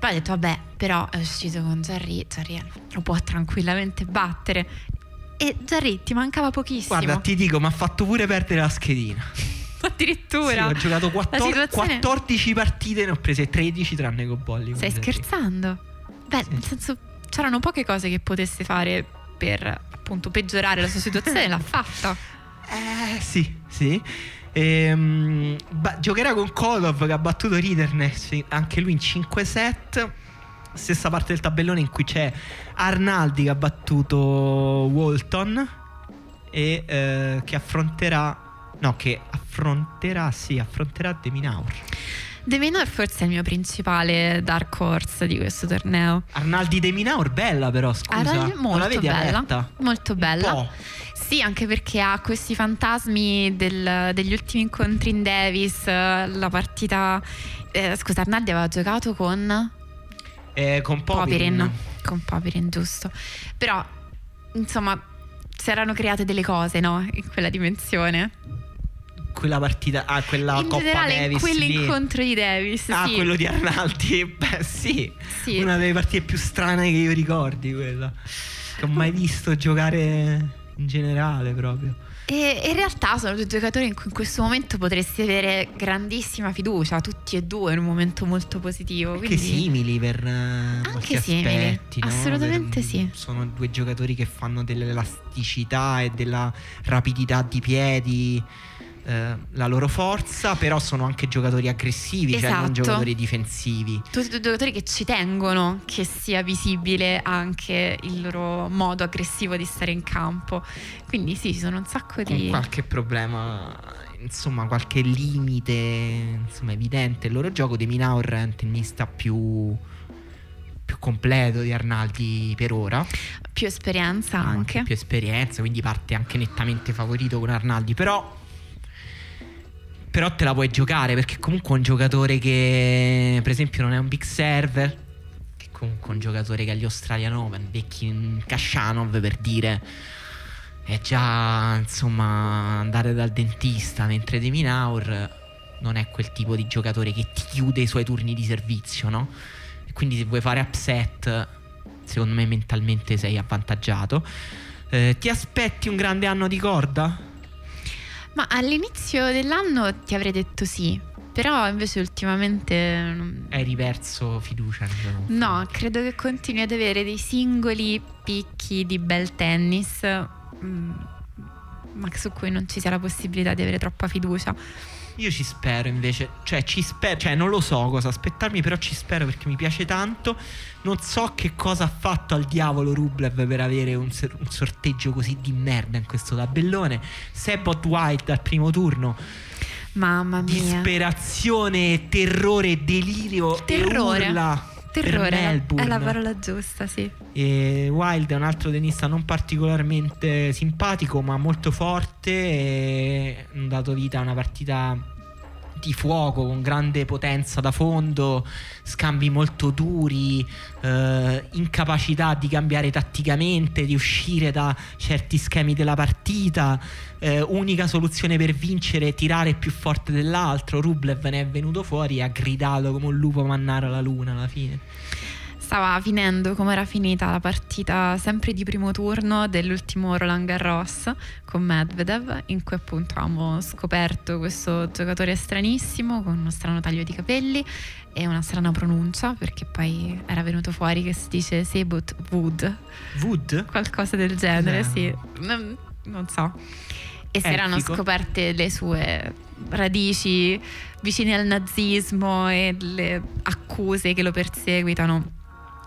Poi ho detto vabbè, però è uscito con Jarry, Jarry lo può tranquillamente battere. E Jarry, ti mancava pochissimo. Guarda, ti dico, mi ha fatto pure perdere la schedina. Addirittura. Sì, ho giocato quattor- situazione... quattordici partite, ne ho prese tredici tranne Cobolli. Stai scherzando? Beh, sì. Nel senso, c'erano poche cose che potesse fare per, appunto, peggiorare la sua situazione. L'ha fatta. Eh, sì, sì. Ehm, ba- giocherà con Kolov, che ha battuto Ritternes anche lui in cinque set. Stessa parte del tabellone in cui c'è Arnaldi che ha battuto Walton e eh, che affronterà no che affronterà sì affronterà De Minaur. De Minaur forse è il mio principale dark horse di questo torneo. Arnaldi De Minaur, bella però, scusa. Arnaldi, molto, non la vedi bella, aperta? Molto bella. Un po'. Sì, anche perché ha questi fantasmi del, degli ultimi incontri in Davis, la partita eh, scusa, Arnaldi aveva giocato con Eh, con Popirin. Popirin Con Popirin, giusto. Però, insomma, si erano create delle cose, no? In quella dimensione, quella partita, ah, quella in Coppa generale, Davis, in quell'incontro lì di Davis. Ah, sì. Quello di Arnaldi. Beh, sì. sì Una delle partite più strane che io ricordi, quella che ho mai visto giocare in generale proprio. E in realtà sono due giocatori in cui in questo momento potresti avere grandissima fiducia, tutti e due in un momento molto positivo. Anche simili per anche simili, aspetti, assolutamente no? per, sì. Sono due giocatori che fanno dell'elasticità e della rapidità di piedi eh, la loro forza, però sono anche giocatori aggressivi, esatto. Cioè non giocatori difensivi. Tutti e due giocatori che ci tengono che sia visibile anche il loro modo aggressivo di stare in campo. Quindi sì, ci sono un sacco di... Con qualche problema, insomma qualche limite insomma evidente il loro gioco. De Minaur è un tennista più... più completo di Arnaldi per ora, più esperienza anche. anche Più esperienza, quindi parte anche nettamente favorito con Arnaldi, però... Però te la puoi giocare, perché comunque è un giocatore che, per esempio, non è un big server, che comunque è un giocatore che agli Australian Open, vecchi Khachanov per dire, è già, insomma, andare dal dentista, mentre De Minaur non è quel tipo di giocatore che ti chiude i suoi turni di servizio, no? E quindi se vuoi fare upset, secondo me mentalmente sei avvantaggiato. Eh, ti aspetti un grande anno di corda? Ma all'inizio dell'anno ti avrei detto sì, però invece ultimamente non... Hai riperso fiducia? No, credo che continui ad avere dei singoli picchi di bel tennis, ma su cui non ci sia la possibilità di avere troppa fiducia. Io ci spero invece, cioè ci spero, cioè non lo so cosa aspettarmi, però ci spero perché mi piace tanto. Non so che cosa ha fatto al diavolo Rublev per avere un, ser- un sorteggio così di merda in questo tabellone. Sebot White al primo turno. Mamma mia. Disperazione, terrore, delirio, terrore. E urla. Terrore è la parola giusta, sì. E Wild è un altro tennista non particolarmente simpatico, ma molto forte, e ha dato vita a una partita di fuoco con grande potenza da fondo, scambi molto duri, eh, incapacità di cambiare tatticamente, di uscire da certi schemi della partita, eh, unica soluzione per vincere è tirare più forte dell'altro. Rublev ne è venuto fuori e ha gridato come un lupo mannaro alla luna alla fine. Stava finendo come era finita la partita sempre di primo turno dell'ultimo Roland Garros con Medvedev, in cui appunto abbiamo scoperto questo giocatore stranissimo con uno strano taglio di capelli e una strana pronuncia, perché poi era venuto fuori che si dice Sebot Wood Wood? Qualcosa del genere, no. Sì, non, non so. E si erano scoperte le sue radici vicine al nazismo e le accuse che lo perseguitano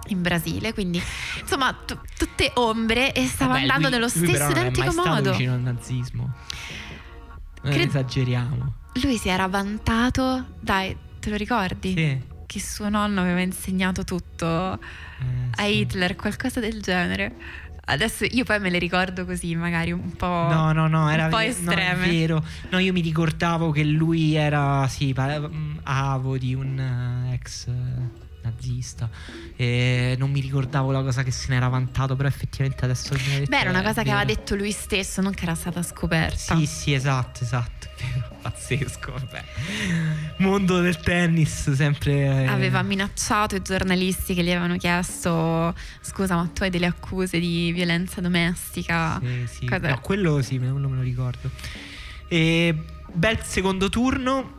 in Brasile, quindi insomma t- tutte ombre, e stava Vabbè, andando lui, nello stesso però non identico è mai modo. Vicino al nazismo. Non Cred- esageriamo. Lui si era vantato, dai, te lo ricordi? Sì. Che suo nonno aveva insegnato tutto eh, a sì. Hitler, qualcosa del genere. Adesso io poi me le ricordo così, magari un po'. No, no, no, era un po' estreme. No, è vero. No, io mi ricordavo che lui era sì, pa- avo di un ex nazista, e non mi ricordavo la cosa che se n'era vantato, però effettivamente adesso mi hai detto, beh, era una cosa che aveva detto lui stesso, non che era stata scoperta. Sì, sì, esatto, esatto. Pazzesco, vabbè. Mondo del tennis, sempre. Eh. Aveva minacciato i giornalisti che gli avevano chiesto: scusa, ma tu hai delle accuse di violenza domestica? Sì, sì. Cosa... No, quello sì, quello me lo ricordo. E bel secondo turno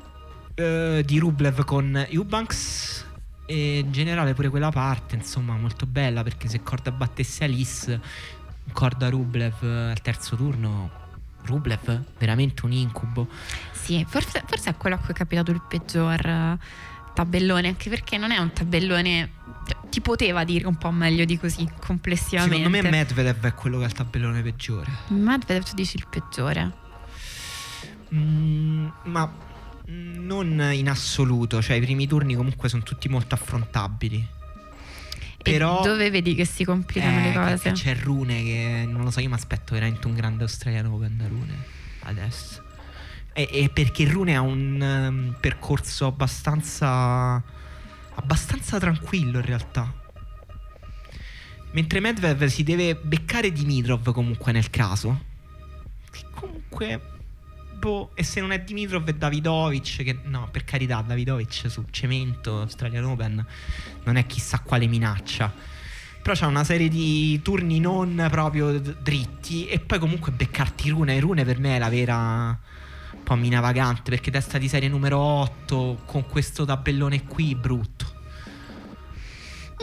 eh, di Rublev con Eubanks. E in generale pure quella parte, insomma, molto bella, perché se Corda battesse Alice, Corda Rublev al terzo turno, Rublev veramente un incubo. Sì, forse, forse è quello a cui è capitato il peggior tabellone, anche perché non è un tabellone, ti poteva dire un po' meglio di così complessivamente. Secondo me Medvedev è quello che ha il tabellone peggiore. Medvedev tu dici il peggiore? Mm, ma non in assoluto, cioè i primi turni comunque sono tutti molto affrontabili. Però, dove vedi che si complicano eh, le cose? C'è Rune che, non lo so, io mi aspetto veramente un grande australiano come Rune adesso, e, e perché Rune ha un um, percorso abbastanza abbastanza tranquillo in realtà, mentre Medvedev si deve beccare Dimitrov comunque nel caso, che comunque boh, e se non è Dimitrov è Davidovic, che no, per carità, Davidovic sul cemento Australian Open non è chissà quale minaccia, però c'è una serie di turni non proprio dritti, e poi comunque beccarti Rune, Rune per me è la vera un po' mina vagante, perché testa di serie numero otto con questo tabellone qui brutto.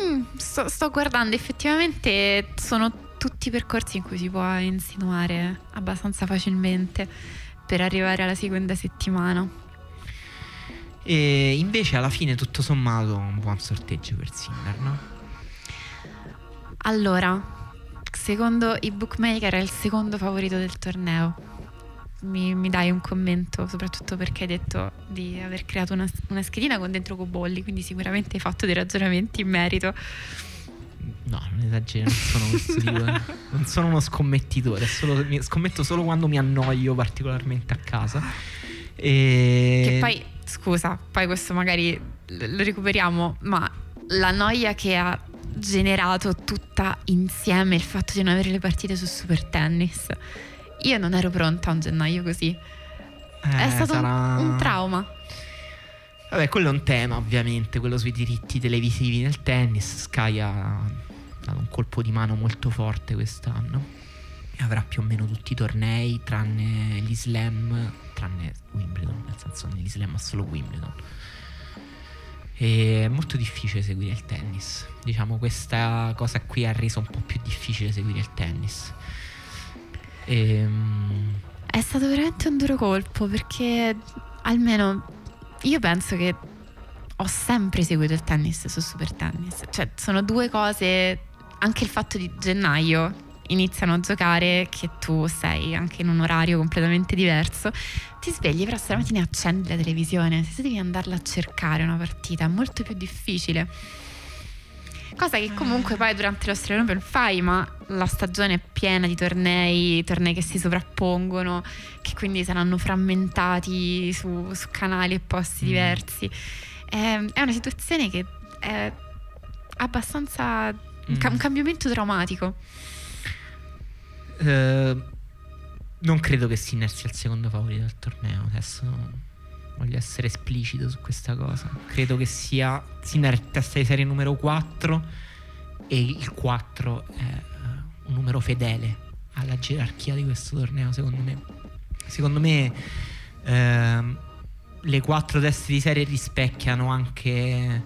mm, sto, sto guardando, effettivamente sono tutti percorsi in cui si può insinuare abbastanza facilmente per arrivare alla seconda settimana. E invece alla fine tutto sommato un buon sorteggio per Sinner, no? Allora, secondo i bookmaker è il secondo favorito del torneo. Mi, mi dai un commento, soprattutto perché hai detto di aver creato una, una schedina con dentro Cobolli, quindi sicuramente hai fatto dei ragionamenti in merito. No, non esagero, non sono questo tipo, non sono uno scommettitore, solo, scommetto solo quando mi annoio particolarmente a casa. E... Che poi, scusa, poi questo magari lo recuperiamo, ma la noia che ha generato tutta insieme il fatto di non avere le partite su Super Tennis, io non ero pronta a un gennaio così. Eh, è stato sarà... un, un trauma. Vabbè, quello è un tema ovviamente, quello sui diritti televisivi nel tennis. Sky ha dato un colpo di mano molto forte quest'anno e avrà più o meno tutti i tornei tranne gli slam, tranne Wimbledon, nel senso negli slam ma solo Wimbledon, e è molto difficile seguire il tennis, diciamo, questa cosa qui ha reso un po' più difficile seguire il tennis. Ehm... è stato veramente un duro colpo, perché almeno io penso che ho sempre seguito il tennis su Super Tennis, cioè sono due cose, anche il fatto di gennaio iniziano a giocare, che tu sei anche in un orario completamente diverso, ti svegli però stamattina e accendi la televisione, se devi andarla a cercare una partita è molto più difficile, cosa che comunque poi durante l'Australian Open fai, ma la stagione è piena di tornei, tornei che si sovrappongono, che quindi saranno frammentati su, su canali e posti diversi. È, è una situazione che è abbastanza un, ca- un cambiamento traumatico. Uh, non credo che Sinner sia il secondo favorito del torneo, adesso voglio essere esplicito su questa cosa. Credo che sia Sinner testa di serie numero quattro, e il quattro è un numero fedele alla gerarchia di questo torneo, secondo me. Secondo me ehm, le quattro teste di serie rispecchiano anche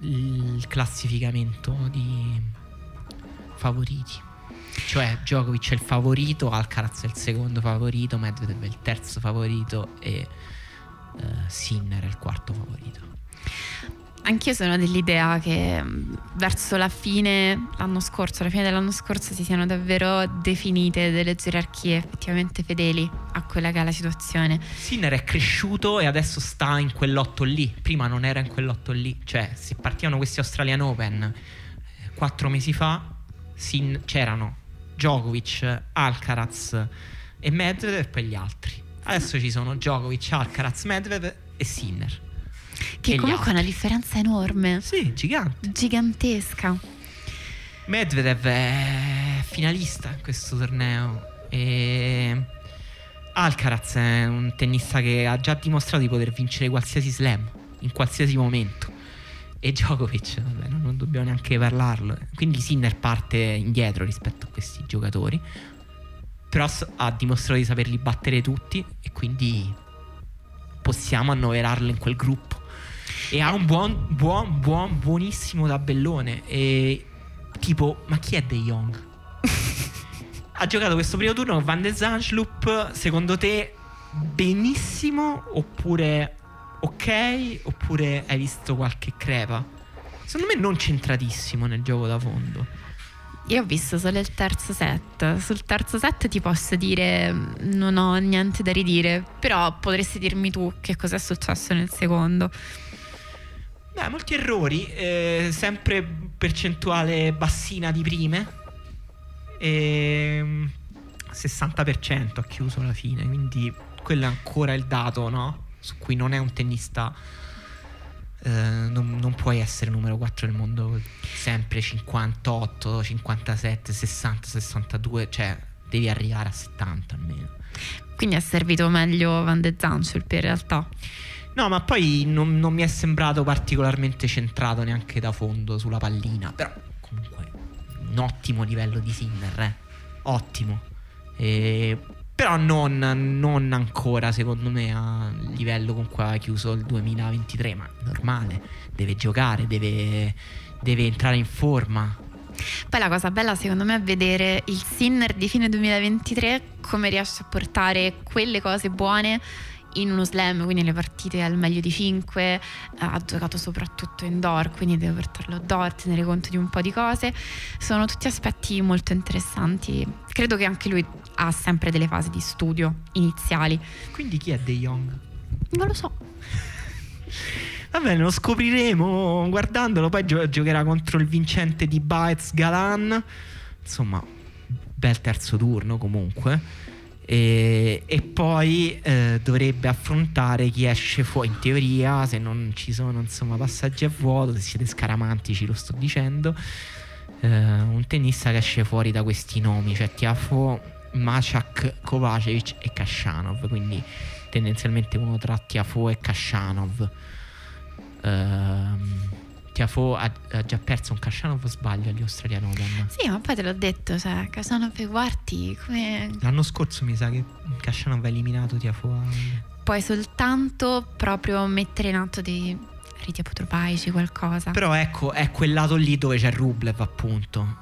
il classificamento di favoriti, cioè Djokovic è il favorito, Alcaraz è il secondo favorito, Medvedev è il terzo favorito e Uh, Sinner è il quarto favorito. Anch'io sono dell'idea che verso la fine l'anno scorso, alla fine dell'anno scorso, si siano davvero definite delle gerarchie effettivamente fedeli a quella che è la situazione. Sinner è cresciuto e adesso sta in quell'otto lì, prima non era in quell'otto lì, cioè se partivano questi Australian Open quattro mesi fa Sin- c'erano Djokovic, Alcaraz e Medvedev e poi gli altri. Adesso ci sono Djokovic, Alcaraz, Medvedev e Sinner. che comunque è una differenza enorme. Sì, gigante. Gigantesca. Medvedev è finalista in questo torneo e Alcaraz è un tennista che ha già dimostrato di poter vincere qualsiasi slam in qualsiasi momento, e Djokovic, vabbè, non dobbiamo neanche parlarlo. Quindi Sinner parte indietro rispetto a questi giocatori, però ha dimostrato di saperli battere tutti e quindi possiamo annoverarlo in quel gruppo. E ha un buon, buon, buon, buonissimo tabellone. E tipo, ma chi è De Jong? Ha giocato questo primo turno con Van de Zanschlup, secondo te benissimo oppure ok, oppure hai visto qualche crepa? Secondo me non centratissimo nel gioco da fondo. Io ho visto solo il terzo set. Sul terzo set ti posso dire non ho niente da ridire, però potresti dirmi tu che cosa è successo nel secondo. Beh, molti errori, eh, sempre percentuale bassina di prime. E sessanta per cento ha chiuso alla fine, quindi quello è ancora il dato, no? Su cui non è un tennista, eh, non, non puoi essere numero quattro del mondo sempre cinquantotto, cinquantasette, sessanta, sessantadue, cioè devi arrivare a settanta almeno. Quindi è servito meglio Van de Zanschlup in realtà. No, ma poi non, non mi è sembrato particolarmente centrato neanche da fondo sulla pallina, però comunque un ottimo livello di Sinner, eh? Ottimo, eh, però non, non ancora secondo me a livello con cui ha chiuso il duemilaventitré, ma normale, deve giocare, deve, deve entrare in forma. Poi la cosa bella secondo me è vedere il Sinner di fine duemilaventitré come riesce a portare quelle cose buone in uno slam, quindi le partite al meglio di cinque. Ha giocato soprattutto indoor, quindi deve portarlo outdoor, tenere conto di un po' di cose. Sono tutti aspetti molto interessanti. Credo che anche lui ha sempre delle fasi di studio iniziali. Quindi chi è De Jong? Non lo so. Va bene, lo scopriremo guardandolo. Poi gio- giocherà contro il vincente di Baez Galan. Insomma, bel terzo turno comunque. E, e poi eh, dovrebbe affrontare chi esce fuori, in teoria, se non ci sono insomma passaggi a vuoto, se siete scaramantici lo sto dicendo, eh, un tennista che esce fuori da questi nomi, cioè Tiafoe, Maciak, Kovacevic e Khachanov, quindi tendenzialmente uno tra Tiafoe e Khachanov. ehm Tiafoe ha, ha già perso un Khachanov, sbaglio, agli Australian Open. Sì, ma poi te l'ho detto, cioè Khachanov e quarti come... L'anno scorso mi sa che Khachanov ha eliminato Tiafoe. Puoi soltanto proprio mettere in atto dei riti apotropaici, qualcosa. Però ecco, è quel lato lì dove c'è Rublev, appunto.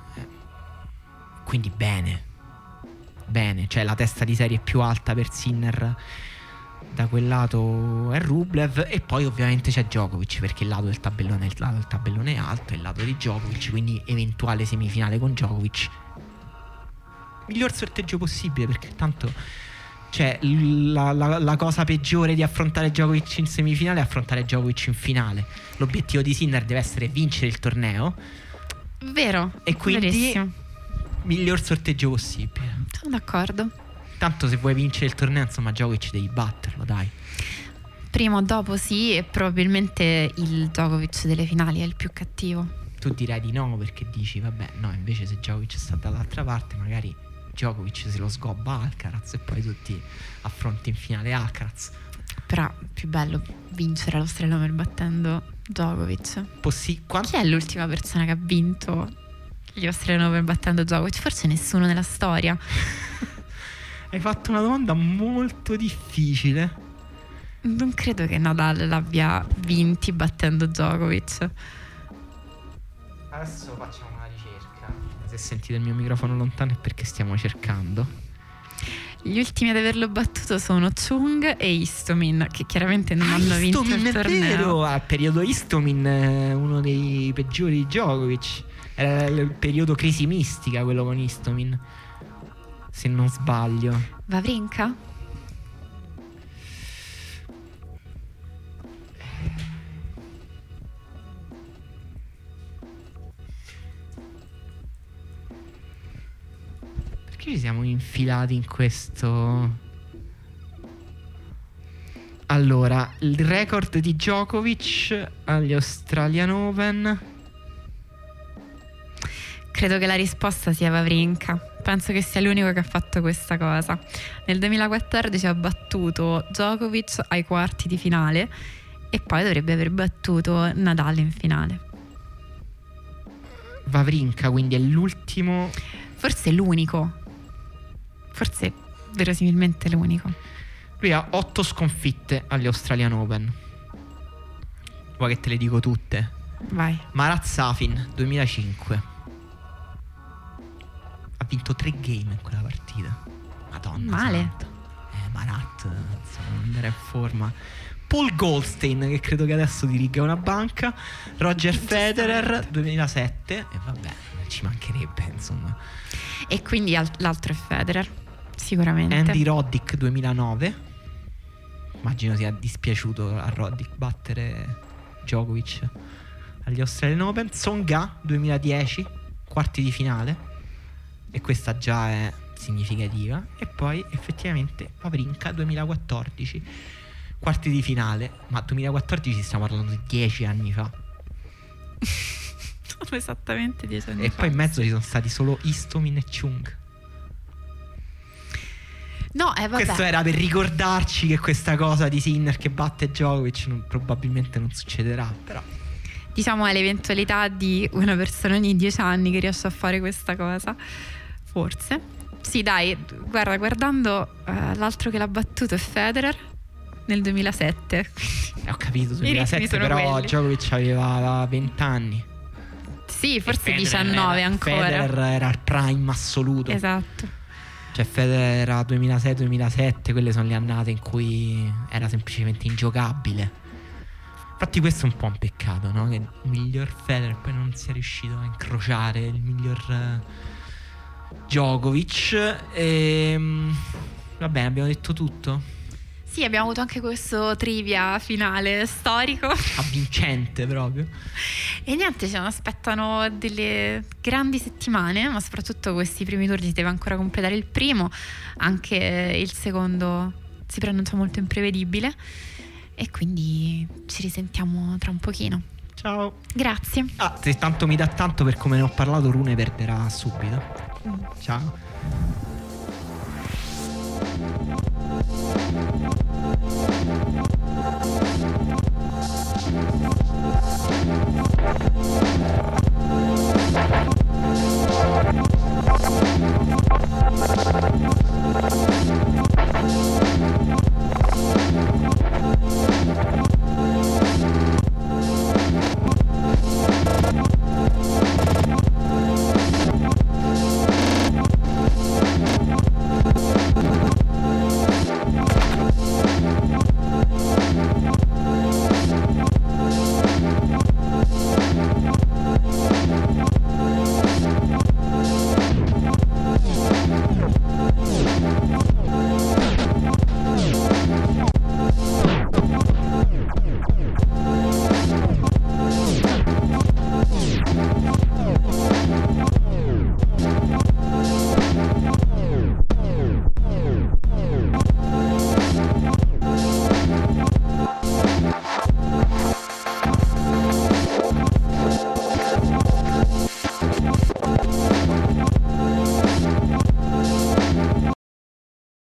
Quindi bene, bene, cioè la testa di serie più alta per Sinner da quel lato è Rublev, e poi ovviamente c'è Djokovic, perché il lato del tabellone, il lato del tabellone è alto, è il lato di Djokovic, quindi eventuale semifinale con Djokovic, miglior sorteggio possibile, perché tanto cioè la, la, la cosa peggiore di affrontare Djokovic in semifinale è affrontare Djokovic in finale. L'obiettivo di Sinner deve essere vincere il torneo, vero? E quindi verissimo, miglior sorteggio possibile. Sono d'accordo. Tanto se vuoi vincere il torneo, insomma, Djokovic devi batterlo, dai. Prima o dopo sì, e probabilmente il Djokovic delle finali è il più cattivo. Tu direi di no, perché dici, vabbè, no, invece se Djokovic sta dall'altra parte, magari Djokovic se lo sgobba Alcaraz e poi tutti affronti in finale Alcaraz. Però più bello vincere lo Strellomer battendo Djokovic. Possi- quant- Chi è l'ultima persona che ha vinto gli Australian Open battendo Djokovic? Forse nessuno nella storia. Hai fatto una domanda molto difficile. Non credo che Nadal l'abbia vinti battendo Djokovic. Adesso facciamo una ricerca. Se sentite il mio microfono lontano è perché stiamo cercando. Gli ultimi ad averlo battuto sono Chung e Istomin, che chiaramente non ah, hanno vinto il torneo. Istomin è vero, al periodo Istomin è uno dei peggiori di Djokovic. Era il periodo crisi mistica quello con Istomin, se non sbaglio. Vavrinka? Perché ci siamo infilati in questo? Allora, il record di Djokovic agli Australian Open. Credo che la risposta sia Wawrinka. Penso che sia l'unico che ha fatto questa cosa. Nel duemilaquattordici ha battuto Djokovic ai quarti di finale e poi dovrebbe aver battuto Nadal in finale. Wawrinka quindi è l'ultimo. Forse l'unico. Forse verosimilmente l'unico. Lui ha otto sconfitte agli Australian Open. Vuoi che te le dico tutte? Vai. Marat Safin duemilacinque. Ha vinto tre game in quella partita. Madonna. Male. Eh, Marat non andare in forma. Paul Goldstein, che credo che adesso diriga una banca. Roger Federer duemilasette. E eh, vabbè, ci mancherebbe, insomma. E quindi al- l'altro è Federer, sicuramente. Andy Roddick duemilanove. Immagino sia dispiaciuto a Roddick battere Djokovic agli Australian Open. Tsonga duemiladieci, quarti di finale. E questa già è significativa. E poi effettivamente Wawrinka duemilaquattordici, quarti di finale. Ma duemilaquattordici stiamo parlando di dieci anni fa. Sono esattamente dieci anni e fa. E poi in mezzo ci sono stati solo Istomin e Chung. No, eh, vabbè. Questo era per ricordarci che questa cosa di Sinner che batte Djokovic non, probabilmente non succederà. Però diciamo è l'eventualità di una persona ogni dieci anni che riesce a fare questa cosa. Forse. Sì, dai, guarda, guardando uh, l'altro che l'ha battuto è Federer nel duemilasette. Ho capito, duemilasette, però quelli. Djokovic aveva venti anni. Sì, forse diciannove ancora. Federer era il prime assoluto. Esatto. Cioè Federer era duemilasei duemilasette, quelle sono le annate in cui era semplicemente ingiocabile. Infatti questo è un po' un peccato, no? Che il miglior Federer poi non sia riuscito a incrociare il miglior uh, Djokovic. E, va bene, abbiamo detto tutto? Sì, abbiamo avuto anche questo trivia finale storico. Avvincente proprio. E niente, ci aspettano delle grandi settimane, ma soprattutto questi primi turni. Si deve ancora completare il primo, anche il secondo si pronuncia molto imprevedibile. E quindi ci risentiamo tra un pochino. Ciao. Grazie. Ah, se tanto mi dà tanto per come ne ho parlato, Rune perderà subito. Mm. Ciao.